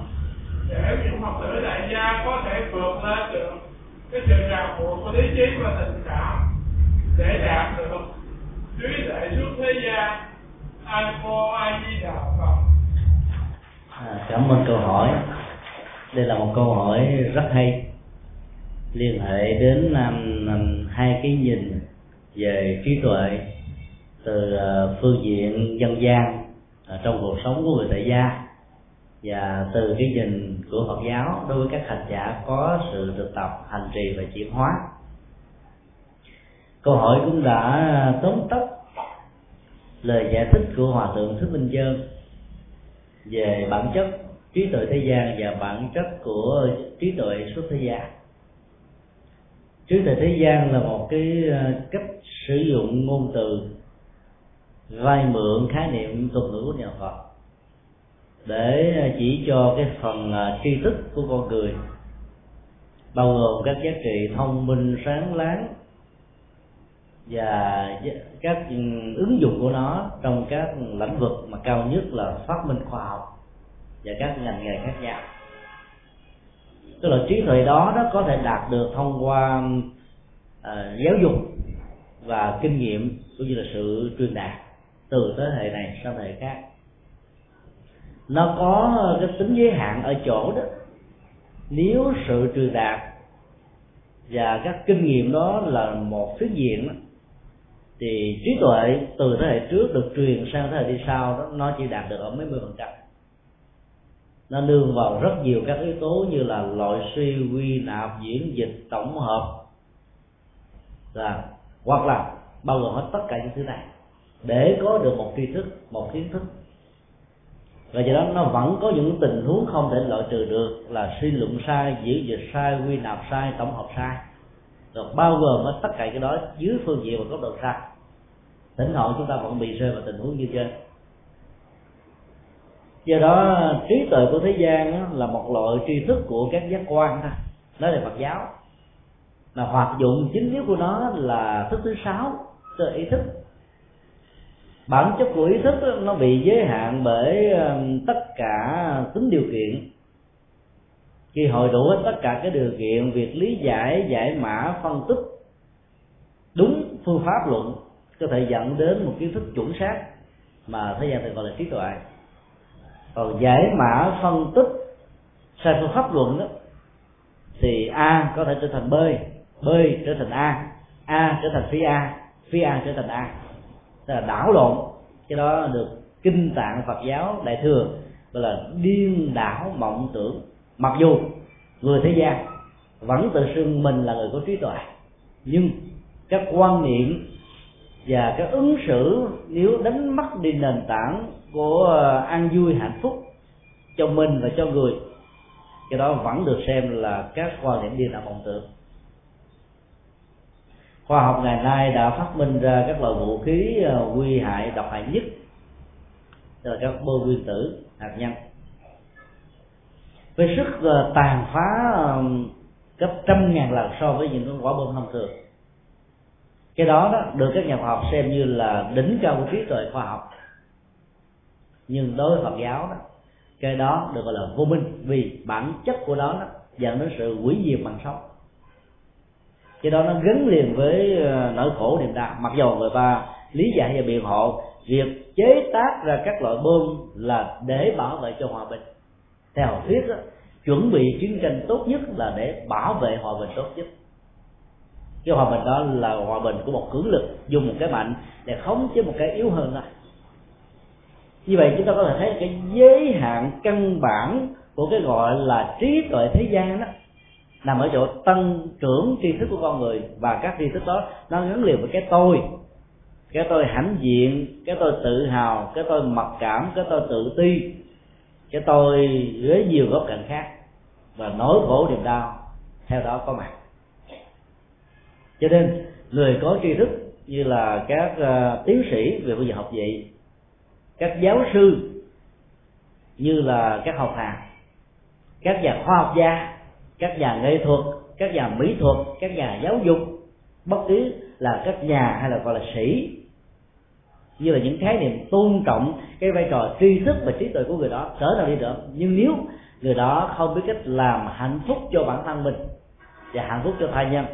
để những Phật tử tại gia có thể vượt lên được cái sự ràng buộc của lý trí và tình cảm để đạt được trí tuệ xuất thế gian? Nam mô A-di-đà Phật. Cảm ơn câu hỏi. Đây là một câu hỏi rất hay, liên hệ đến hai cái nhìn về trí tuệ từ phương diện dân gian trong cuộc sống của người tại gia, và từ cái nhìn của Phật giáo đối với các hành giả có sự thực tập, hành trì và chuyển hóa. Câu hỏi cũng đã tóm tắt lời giải thích của Hòa Thượng Thích Minh Chân về bản chất trí tuệ thế gian và bản chất của trí tuệ xuất thế gian. Trí tuệ thế gian là một cái cách sử dụng ngôn từ vay mượn khái niệm thuật ngữ của nhà Phật để chỉ cho cái phần tri thức của con người, bao gồm các giá trị thông minh, sáng láng, và các ứng dụng của nó trong các lĩnh vực mà cao nhất là phát minh khoa học và các ngành nghề khác nhau. Tức là trí tuệ đó nó có thể đạt được thông qua giáo dục và kinh nghiệm cũng như là sự truyền đạt từ thế hệ này sang thế hệ khác. Nó có cái tính giới hạn ở chỗ đó, nếu sự truyền đạt và các kinh nghiệm đó là một phiến diện thì trí tuệ từ thế hệ trước được truyền sang thế hệ đi sau đó, nó chỉ đạt được ở mấy mươi phần trăm. Nó nương vào rất nhiều các yếu tố như là loại suy, quy nạp, diễn dịch, tổng hợp là, hoặc là bao gồm hết tất cả những thứ này để có được một tri thức, một kiến thức. Và do đó nó vẫn có những tình huống không thể loại trừ được là suy luận sai, diễn dịch sai, quy nạp sai, tổng hợp sai, rồi bao gồm hết tất cả cái đó dưới phương diện và góc độ sai. Thỉnh thoảng chúng ta vẫn bị rơi vào tình huống như trên. Do đó trí tuệ của thế gian là một loại tri thức của các giác quan thôi, nói về Phật giáo, mà hoạt dụng chính yếu của nó là thức thứ sáu, tức là ý thức. Bản chất của ý thức nó bị giới hạn bởi tất cả tính điều kiện. Khi hội đủ hết tất cả các điều kiện, việc lý giải, giải mã, phân tích đúng phương pháp luận có thể dẫn đến một kiến thức chuẩn xác mà thế gian thường gọi là trí tuệ. Còn giải mã, phân tích sai phương pháp luận đó, thì A có thể trở thành B, B trở thành A trở thành phi A trở thành A, tức là đảo lộn. Cái đó được Kinh Tạng Phật giáo Đại Thừa gọi là điên đảo mộng tưởng. Mặc dù người thế gian vẫn tự xưng mình là người có trí tuệ, nhưng các quan niệm và các ứng xử nếu đánh mất đi nền tảng của an vui hạnh phúc cho mình và cho người, cái đó vẫn được xem là các quan niệm điên đảo mộng tưởng. Khoa học ngày nay đã phát minh ra các loại vũ khí nguy hại, độc hại nhất, tức là các bom nguyên tử, hạt nhân, với sức tàn phá gấp 100.000 lần so với những quả bom thông thường. Cái đó, đó được các nhà khoa học xem như là đỉnh cao của trí tuệ khoa học. Nhưng đối với Phật giáo đó, cái đó được gọi là vô minh, vì bản chất của đó, đó dẫn đến sự hủy diệt bằng sống. Cái đó nó gắn liền với nỗi khổ niềm đau. Mặc dù người ta lý giải và biện hộ việc chế tác ra các loại bom là để bảo vệ cho hòa bình, theo học thuyết đó, chuẩn bị chiến tranh tốt nhất là để bảo vệ hòa bình tốt nhất. Cái hòa bình đó là hòa bình của một cưỡng lực dùng một cái mạnh để khống chế một cái yếu hơn đó. Như vậy chúng ta có thể thấy cái giới hạn căn bản của cái gọi là trí tuệ thế gian đó nằm ở chỗ tăng trưởng tri thức của con người, và các tri thức đó nó gắn liền với cái tôi hãnh diện, cái tôi tự hào, cái tôi mặc cảm, cái tôi tự ti, cái tôi với nhiều góc cạnh khác, và nỗi khổ niềm đau theo đó có mặt. Cho nên người có tri thức như là các tiến sĩ về phương diện học vị, các giáo sư như là các học hàng, các nhà khoa học gia, các nhà nghệ thuật, các nhà mỹ thuật, các nhà giáo dục, bất cứ là các nhà hay là gọi là sĩ, như là những khái niệm tôn trọng cái vai trò tri thức và trí tuệ của người đó cỡ nào đi nữa, nhưng nếu người đó không biết cách làm hạnh phúc cho bản thân mình và hạnh phúc cho tha nhân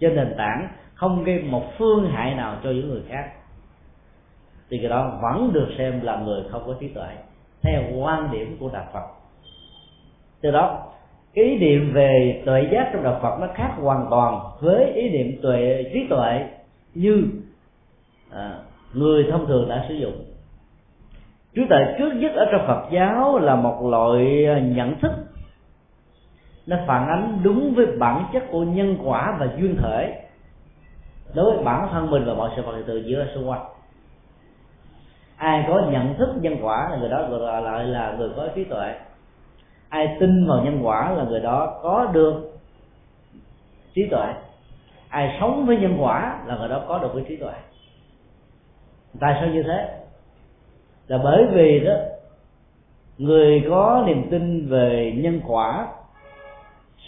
trên nền tảng không gây một phương hại nào cho những người khác, thì người đó vẫn được xem là người không có trí tuệ theo quan điểm của Đạo Phật. Từ đó cái ý niệm về tuệ giác trong Đạo Phật nó khác hoàn toàn với ý niệm trí tuệ như người thông thường đã sử dụng. Trí tuệ trước nhất ở trong Phật giáo là một loại nhận thức, nó phản ánh đúng với bản chất của nhân quả và duyên thể đối với bản thân mình và mọi sự vật hiện tượng giữa xung quanh. Ai có nhận thức nhân quả là người đó gọi là người có trí tuệ. Ai tin vào nhân quả là người đó có được trí tuệ. Ai sống với nhân quả là người đó có được với trí tuệ. Tại sao như thế? Là bởi vì đó, người có niềm tin về nhân quả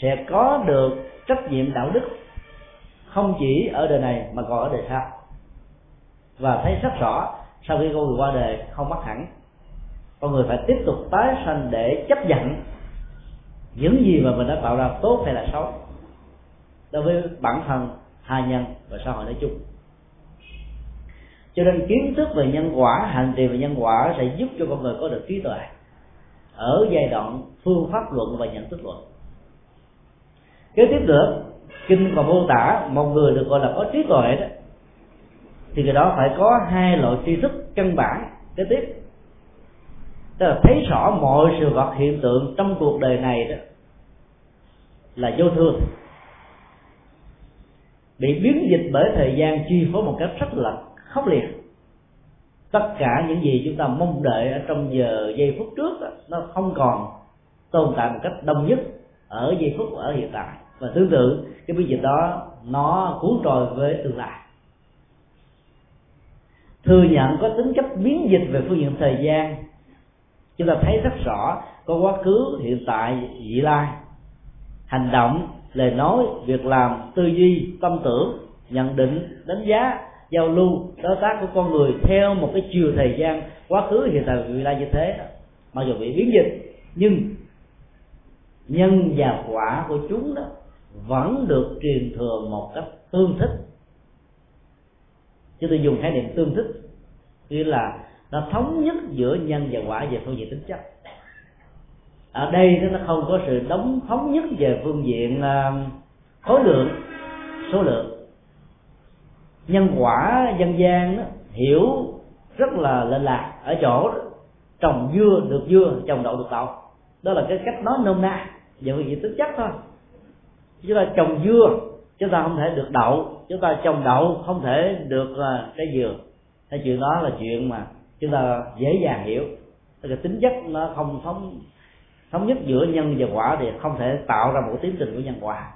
sẽ có được trách nhiệm đạo đức, không chỉ ở đời này mà còn ở đời sau. và thấy rất rõ sau khi con người qua đời không mất hẳn. Con người phải tiếp tục tái sanh để chấp nhận những gì mà mình đã tạo ra tốt hay là xấu đối với bản thân, tha nhân và xã hội nói chung. Cho nên kiến thức về nhân quả, hành trì về nhân quả sẽ giúp cho con người có được trí tuệ ở giai đoạn phương pháp luận và nhận thức luận. Kế tiếp nữa, kinh còn mô tả một người được gọi là có trí tuệ đó, thì cái đó phải có hai loại tri thức căn bản kế tiếp, tức là thấy rõ mọi sự vật hiện tượng trong cuộc đời này đó là vô thường, bị biến dịch bởi thời gian chi phối một cách rất là khốc liệt. Tất cả những gì chúng ta mong đợi ở trong giờ giây phút trước đó, nó không còn tồn tại một cách đông nhất ở giây phút ở hiện tại, và tương tự cái biến dịch đó nó cuốn trôi với tương lai. Thừa nhận có tính chất biến dịch về phương diện thời gian, chúng ta thấy rất rõ có quá khứ, hiện tại, vị lai. Hành động, lời nói, việc làm, tư duy, tâm tưởng, nhận định, đánh giá, giao lưu, đối tác của con người theo một cái chiều thời gian quá khứ, hiện tại, vị lai như thế, mặc dù bị biến dịch nhưng nhân và quả của chúng đó vẫn được truyền thừa một cách tương thích. Chúng tôi dùng khái niệm tương thích, nghĩa là nó thống nhất giữa nhân và quả về phương diện tính chất. Ở đây nó không có sự thống nhất về phương diện khối lượng, số lượng. Nhân quả dân gian đó, hiểu rất là lệch lạc ở chỗ đó, trồng dưa được dưa, trồng đậu được đậu. Đó là cái cách nói nôm na về phương diện tính chất thôi. Chúng ta trồng dưa, chúng ta không thể được đậu, chúng ta trồng đậu không thể được trái dừa. Cái chuyện đó là chuyện mà chúng ta dễ dàng hiểu. Cái tính chất nó không thống nhất giữa nhân và quả thì không thể tạo ra một tiến trình của nhân quả.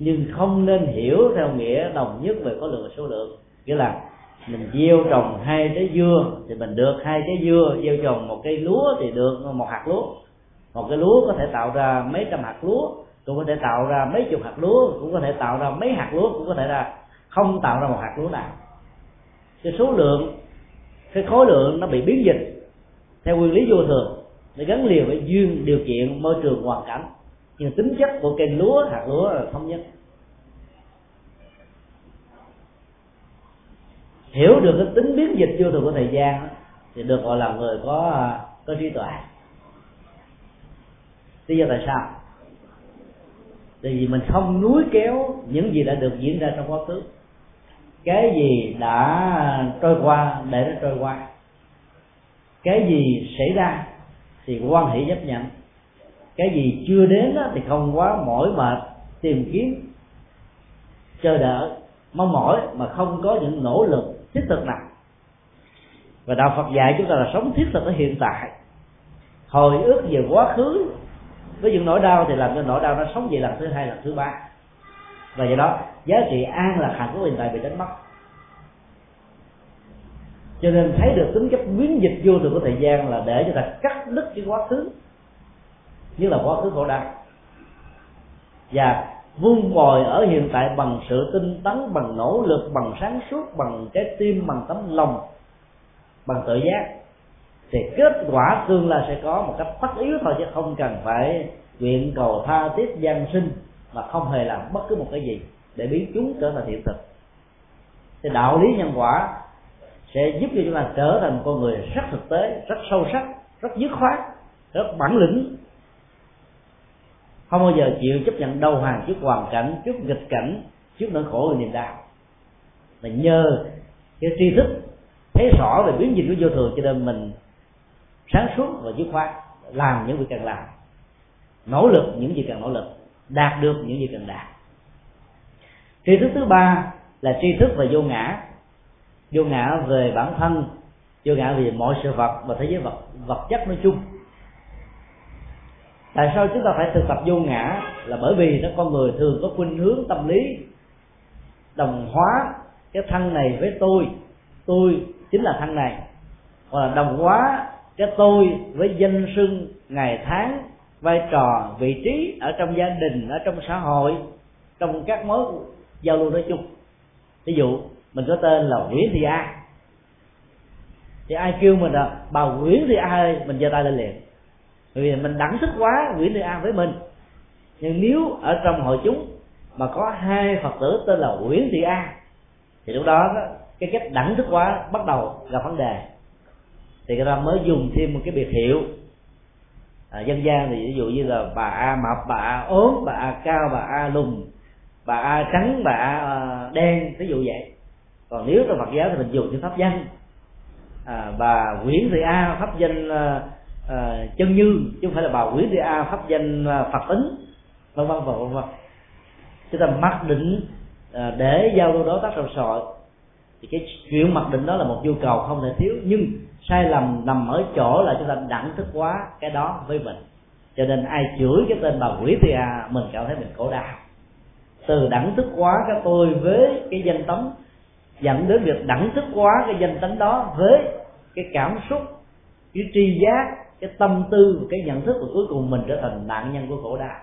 Nhưng không nên hiểu theo nghĩa đồng nhất về khối lượng và số lượng, nghĩa là mình gieo trồng hai trái dưa thì mình được hai trái dưa, gieo trồng một cây lúa thì được một hạt lúa. Một cái lúa có thể tạo ra mấy trăm hạt lúa, cũng có thể tạo ra mấy chục hạt lúa, cũng có thể tạo ra mấy hạt lúa, cũng có thể là không tạo ra một hạt lúa nào. Cái số lượng, cái khối lượng nó bị biến dịch theo nguyên lý vô thường, nó gắn liền với duyên, điều kiện, môi trường, hoàn cảnh, nhưng tính chất của cây lúa, hạt lúa là thống nhất. Hiểu được cái tính biến dịch vô thường của thời gian thì được gọi là người có trí tuệ. Lý do tại sao? Tại vì mình không núi kéo những gì đã được diễn ra trong quá khứ. Cái gì đã trôi qua để nó trôi qua, cái gì xảy ra thì quan hệ chấp nhận, cái gì chưa đến thì không quá mỏi mệt tìm kiếm, chờ đợi, mong mỏi mà không có những nỗ lực thiết thực nào. Và đạo Phật dạy chúng ta là sống thiết thực ở hiện tại, hồi ức về quá khứ với những nỗi đau thì làm cho nỗi đau nó sống về lần thứ hai, lần thứ ba, và do đó giá trị an lạc hạnh phúc hiện tại bị đánh mất. Cho nên thấy được tính chất biến dịch vô thường của thời gian là để cho ta cắt đứt cái quá khứ, như là quá khứ khổ đau, và vun bồi ở hiện tại bằng sự tinh tấn, bằng nỗ lực, bằng sáng suốt, bằng trái tim, bằng tấm lòng, bằng tự giác, thì kết quả tương lai sẽ có một cách tất yếu thôi, chứ không cần phải nguyện cầu tha thiết gian sinh mà không hề làm bất cứ một cái gì để biến chúng trở thành hiện thực. Thì đạo lý nhân quả sẽ giúp cho chúng ta trở thành con người rất thực tế, rất sâu sắc, rất dứt khoát, rất bản lĩnh, không bao giờ chịu chấp nhận đầu hàng trước hoàn cảnh, trước nghịch cảnh, trước nỗi khổ và niềm đau. Và nhờ cái tri thức thấy rõ về biến dịch của vô thường, cho nên mình sáng suốt và dứt khoát, làm những việc cần làm, nỗ lực những gì cần nỗ lực, đạt được những gì cần đạt. Tri thức thứ ba là tri thức về vô ngã. Vô ngã về bản thân, vô ngã về mọi sự vật và thế giới vật chất nói chung. Tại sao chúng ta phải thực tập vô ngã? Là bởi vì đó, con người thường có khuynh hướng tâm lý đồng hóa cái thân này với tôi chính là thân này, hoặc là đồng hóa cái tôi với danh xưng, ngày tháng, vai trò, vị trí ở trong gia đình, ở trong xã hội, trong các mối giao lưu nói chung. Ví dụ Mình có tên là Nguyễn Thị A. Thì ai kêu mình là bà Nguyễn Thị A ơi, mình giơ tay lên liền, vì mình đẳng thích quá Nguyễn Thị A với mình. Nhưng nếu ở trong hội chúng mà có hai Phật tử tên là Nguyễn Thị A thì lúc đó cái cách đẳng thức quá bắt đầu gặp vấn đề, thì người ta mới dùng thêm một cái biệt hiệu. Dân gian thì ví dụ như là bà A mập, bà A ốm, bà A cao, bà A lùn, bà A trắng, bà A đen, ví dụ vậy. Còn nếu trong Phật giáo thì mình dùng cái pháp danh bà Nguyễn Thị A pháp danh Chân Như, chứ không phải là bà Nguyễn Thị A pháp danh Phật Tính, vân vân vân vân. Chúng ta mặc định để giao lưu đối tác trong xã hội, thì cái chuyện mặc định đó là một nhu cầu không thể thiếu, nhưng sai lầm nằm ở chỗ là chúng ta đẳng thức quá cái đó với mình. Cho nên ai chửi cái tên bà Nguyễn Thị A, mình cảm thấy mình khổ đau. Từ đẳng thức quá cái tôi với cái danh tánh dẫn đến việc đẳng thức quá cái danh tánh đó với cái cảm xúc, cái tri giác, cái tâm tư, cái nhận thức, và cuối cùng mình trở thành nạn nhân của khổ đau.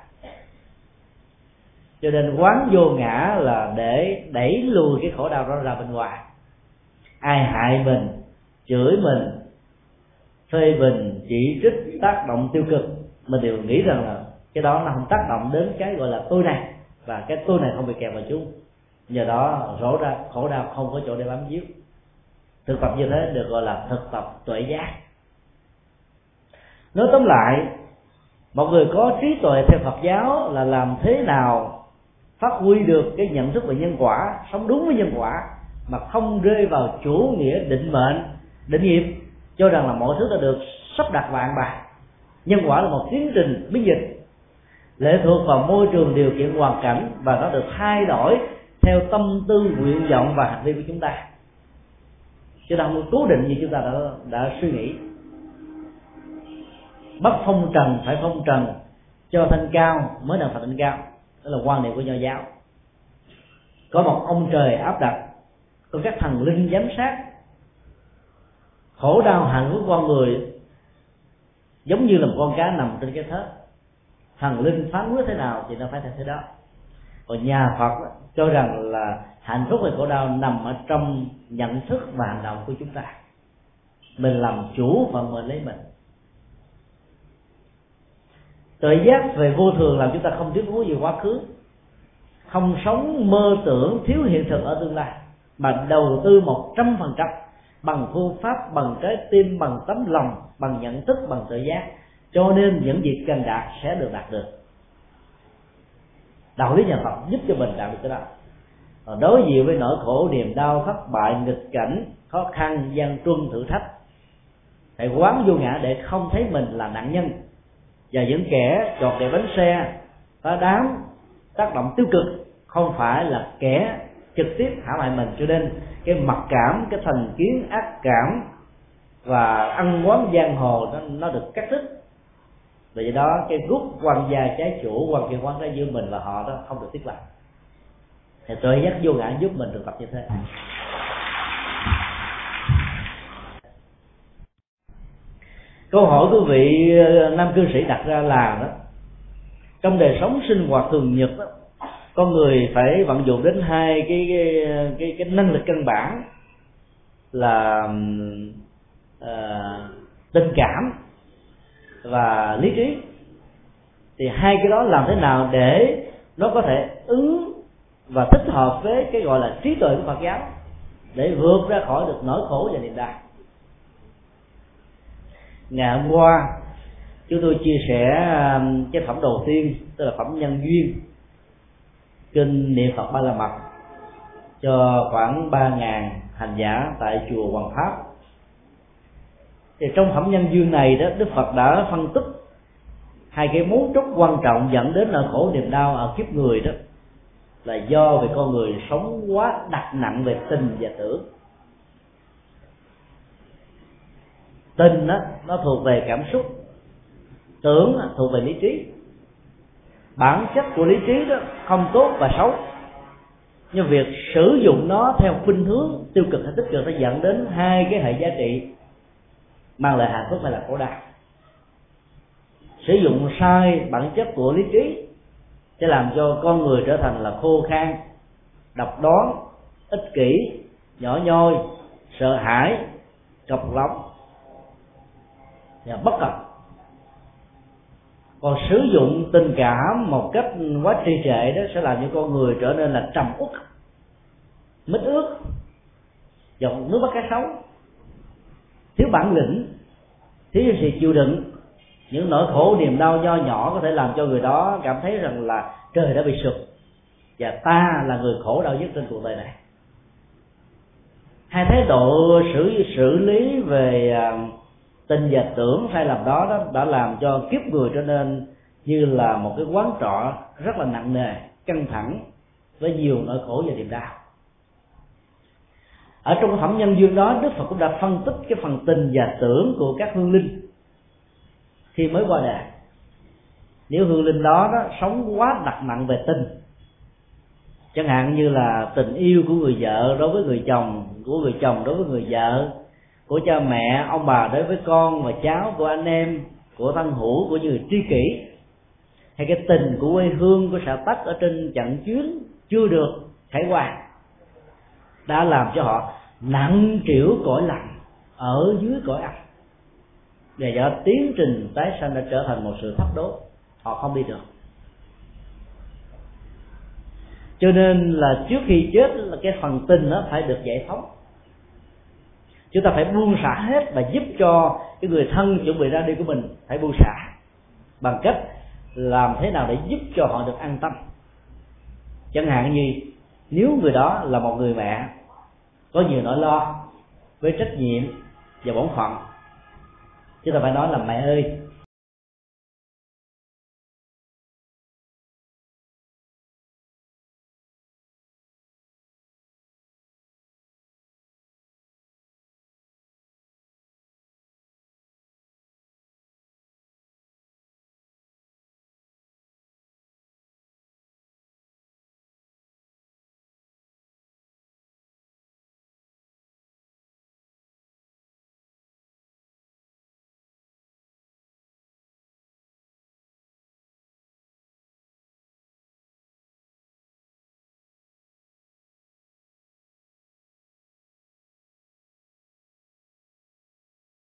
Cho nên quán vô ngã là để đẩy lùi cái khổ đau đó ra bên ngoài. Ai hại mình, chửi mình, phê bình, chỉ trích, tác động tiêu cực, mình đều nghĩ rằng là cái đó nó không tác động đến cái gọi là tôi này, và cái tôi này không bị kẹp vào chung. Nhờ đó rõ ra khổ đau không có chỗ để bám víu. Thực tập như thế được gọi là thực tập tuệ giác. Nói tóm lại, một người có trí tuệ theo Phật giáo là làm thế nào phát huy được cái nhận thức về nhân quả, sống đúng với nhân quả mà không rơi vào chủ nghĩa định mệnh, định nghiệp, cho rằng là mọi thứ đã được sắp đặt và an bài. Nhân quả là một tiến trình biến dịch, lệ thuộc vào môi trường, điều kiện, hoàn cảnh, và nó được thay đổi theo tâm tư, nguyện vọng và hành vi của chúng ta, chứ không cố định như chúng ta đã suy nghĩ. Bắt phong trần phải phong trần, cho thanh cao mới là Phật thanh cao. Đó là quan niệm của Nho giáo. Có một ông trời áp đặt, có các thần linh giám sát. Khổ đau hạnh của con người giống như là một con cá nằm trên cái thớt, thần linh phán quyết thế nào thì nó phải theo thế đó. Còn nhà Phật cho rằng là hạnh phúc và khổ đau nằm ở trong nhận thức và hành động của chúng ta, mình làm chủ và mình lấy mình. Tự giác về vô thường làm chúng ta không tiếc nuối về quá khứ, không sống mơ tưởng thiếu hiện thực ở tương lai, mà đầu tư 100% bằng phương pháp, bằng trái tim, bằng tấm lòng, bằng nhận thức, bằng tự giác. Cho nên những việc cần đạt sẽ được đạt được. Đạo lý nhà Phật giúp cho mình đạt được cái đó. Đối diện với nỗi khổ, niềm đau, thất bại, nghịch cảnh, khó khăn, gian truân, thử thách, hãy quán vô ngã để không thấy mình là nạn nhân. Và những kẻ chọt đè bánh xe, phá đám, tác động tiêu cực không phải là kẻ trực tiếp hãm hại mình. Cho nên cái mặc cảm, cái thành kiến, ác cảm và ăn oán giang hồ nó được cắt đứt. Vì vậy đó cái gút quan gia trái chủ, quan kia quán trái giữa mình và họ đó không được thiết lập. Thì tuệ giác vô ngã giúp mình được tập như thế. Câu hỏi của vị nam cư sĩ đặt ra là đó, trong đời sống sinh hoạt thường nhật đó, con người phải vận dụng đến hai cái năng lực căn bản là tình cảm và lý trí. Thì hai cái đó làm thế nào để nó có thể ứng và thích hợp với cái gọi là trí tuệ của Phật giáo, để vượt ra khỏi được nỗi khổ và niềm đau. Ngày hôm qua chúng tôi chia sẻ cái phẩm đầu tiên, tức là phẩm Nhân Duyên Kinh Địa Phật Ba Gia Bạc cho khoảng 3.000 hành giả tại chùa Hoàng Pháp. Thì trong phẩm Nhân Duyên này đó, Đức Phật đã phân tích hai cái mấu chốt quan trọng dẫn đến nỗi khổ niềm đau ở kiếp người, đó là do về con người sống quá đặt nặng về tình và tưởng. Tình đó, nó thuộc về cảm xúc, tưởng thuộc về lý trí. Bản chất của lý trí đó không tốt và xấu, nhưng việc sử dụng nó theo khuynh hướng tiêu cực hay tích cực nó dẫn đến hai cái hệ giá trị mang lại hạnh phúc hay là khổ đau. Sử dụng sai bản chất của lý trí sẽ làm cho con người trở thành là khô khan, độc đoán, ích kỷ, nhỏ nhoi, sợ hãi, cọc lắm và bất cập. Còn sử dụng tình cảm một cách quá trì trệ đó sẽ làm cho con người trở nên là trầm uất, mít ướt, giọng nước mắt cá sấu, thiếu bản lĩnh, thiếu sự chịu đựng. Những nỗi khổ niềm đau nho nhỏ có thể làm cho người đó cảm thấy rằng là trời đã bị sụp và ta là người khổ đau nhất trên cuộc đời này. Hai thái độ xử lý về tình và tưởng sai lầm đó đã làm cho kiếp người trở nên như là một cái quán trọ rất là nặng nề, căng thẳng với nhiều nỗi khổ và niềm đau. Ở trong phẩm nhân duyên đó, Đức Phật cũng đã phân tích cái phần tình và tưởng của các hương linh khi mới qua đời. Nếu hương linh đó sống quá đặt nặng về tình, chẳng hạn như là tình yêu của người vợ đối với người chồng, của người chồng đối với người vợ, của cha mẹ, ông bà đối với con và cháu, của anh em, của thân hữu, của người tri kỷ, hay cái tình của quê hương, của xã tắc ở trên chặng chuyến chưa được trải qua, đã làm cho họ nặng trĩu cõi lạnh ở dưới cõi âm, và do tiến trình tái sanh đã trở thành một sự thấp đố, họ không đi được. Cho nên là trước khi chết là cái phần tình nó phải được giải phóng. Chúng ta phải buông xả hết và giúp cho cái người thân chuẩn bị ra đi của mình phải buông xả bằng cách làm thế nào để giúp cho họ được an tâm. Chẳng hạn như nếu người đó là một người mẹ có nhiều nỗi lo với trách nhiệm và bổn phận, chúng ta phải nói là mẹ ơi,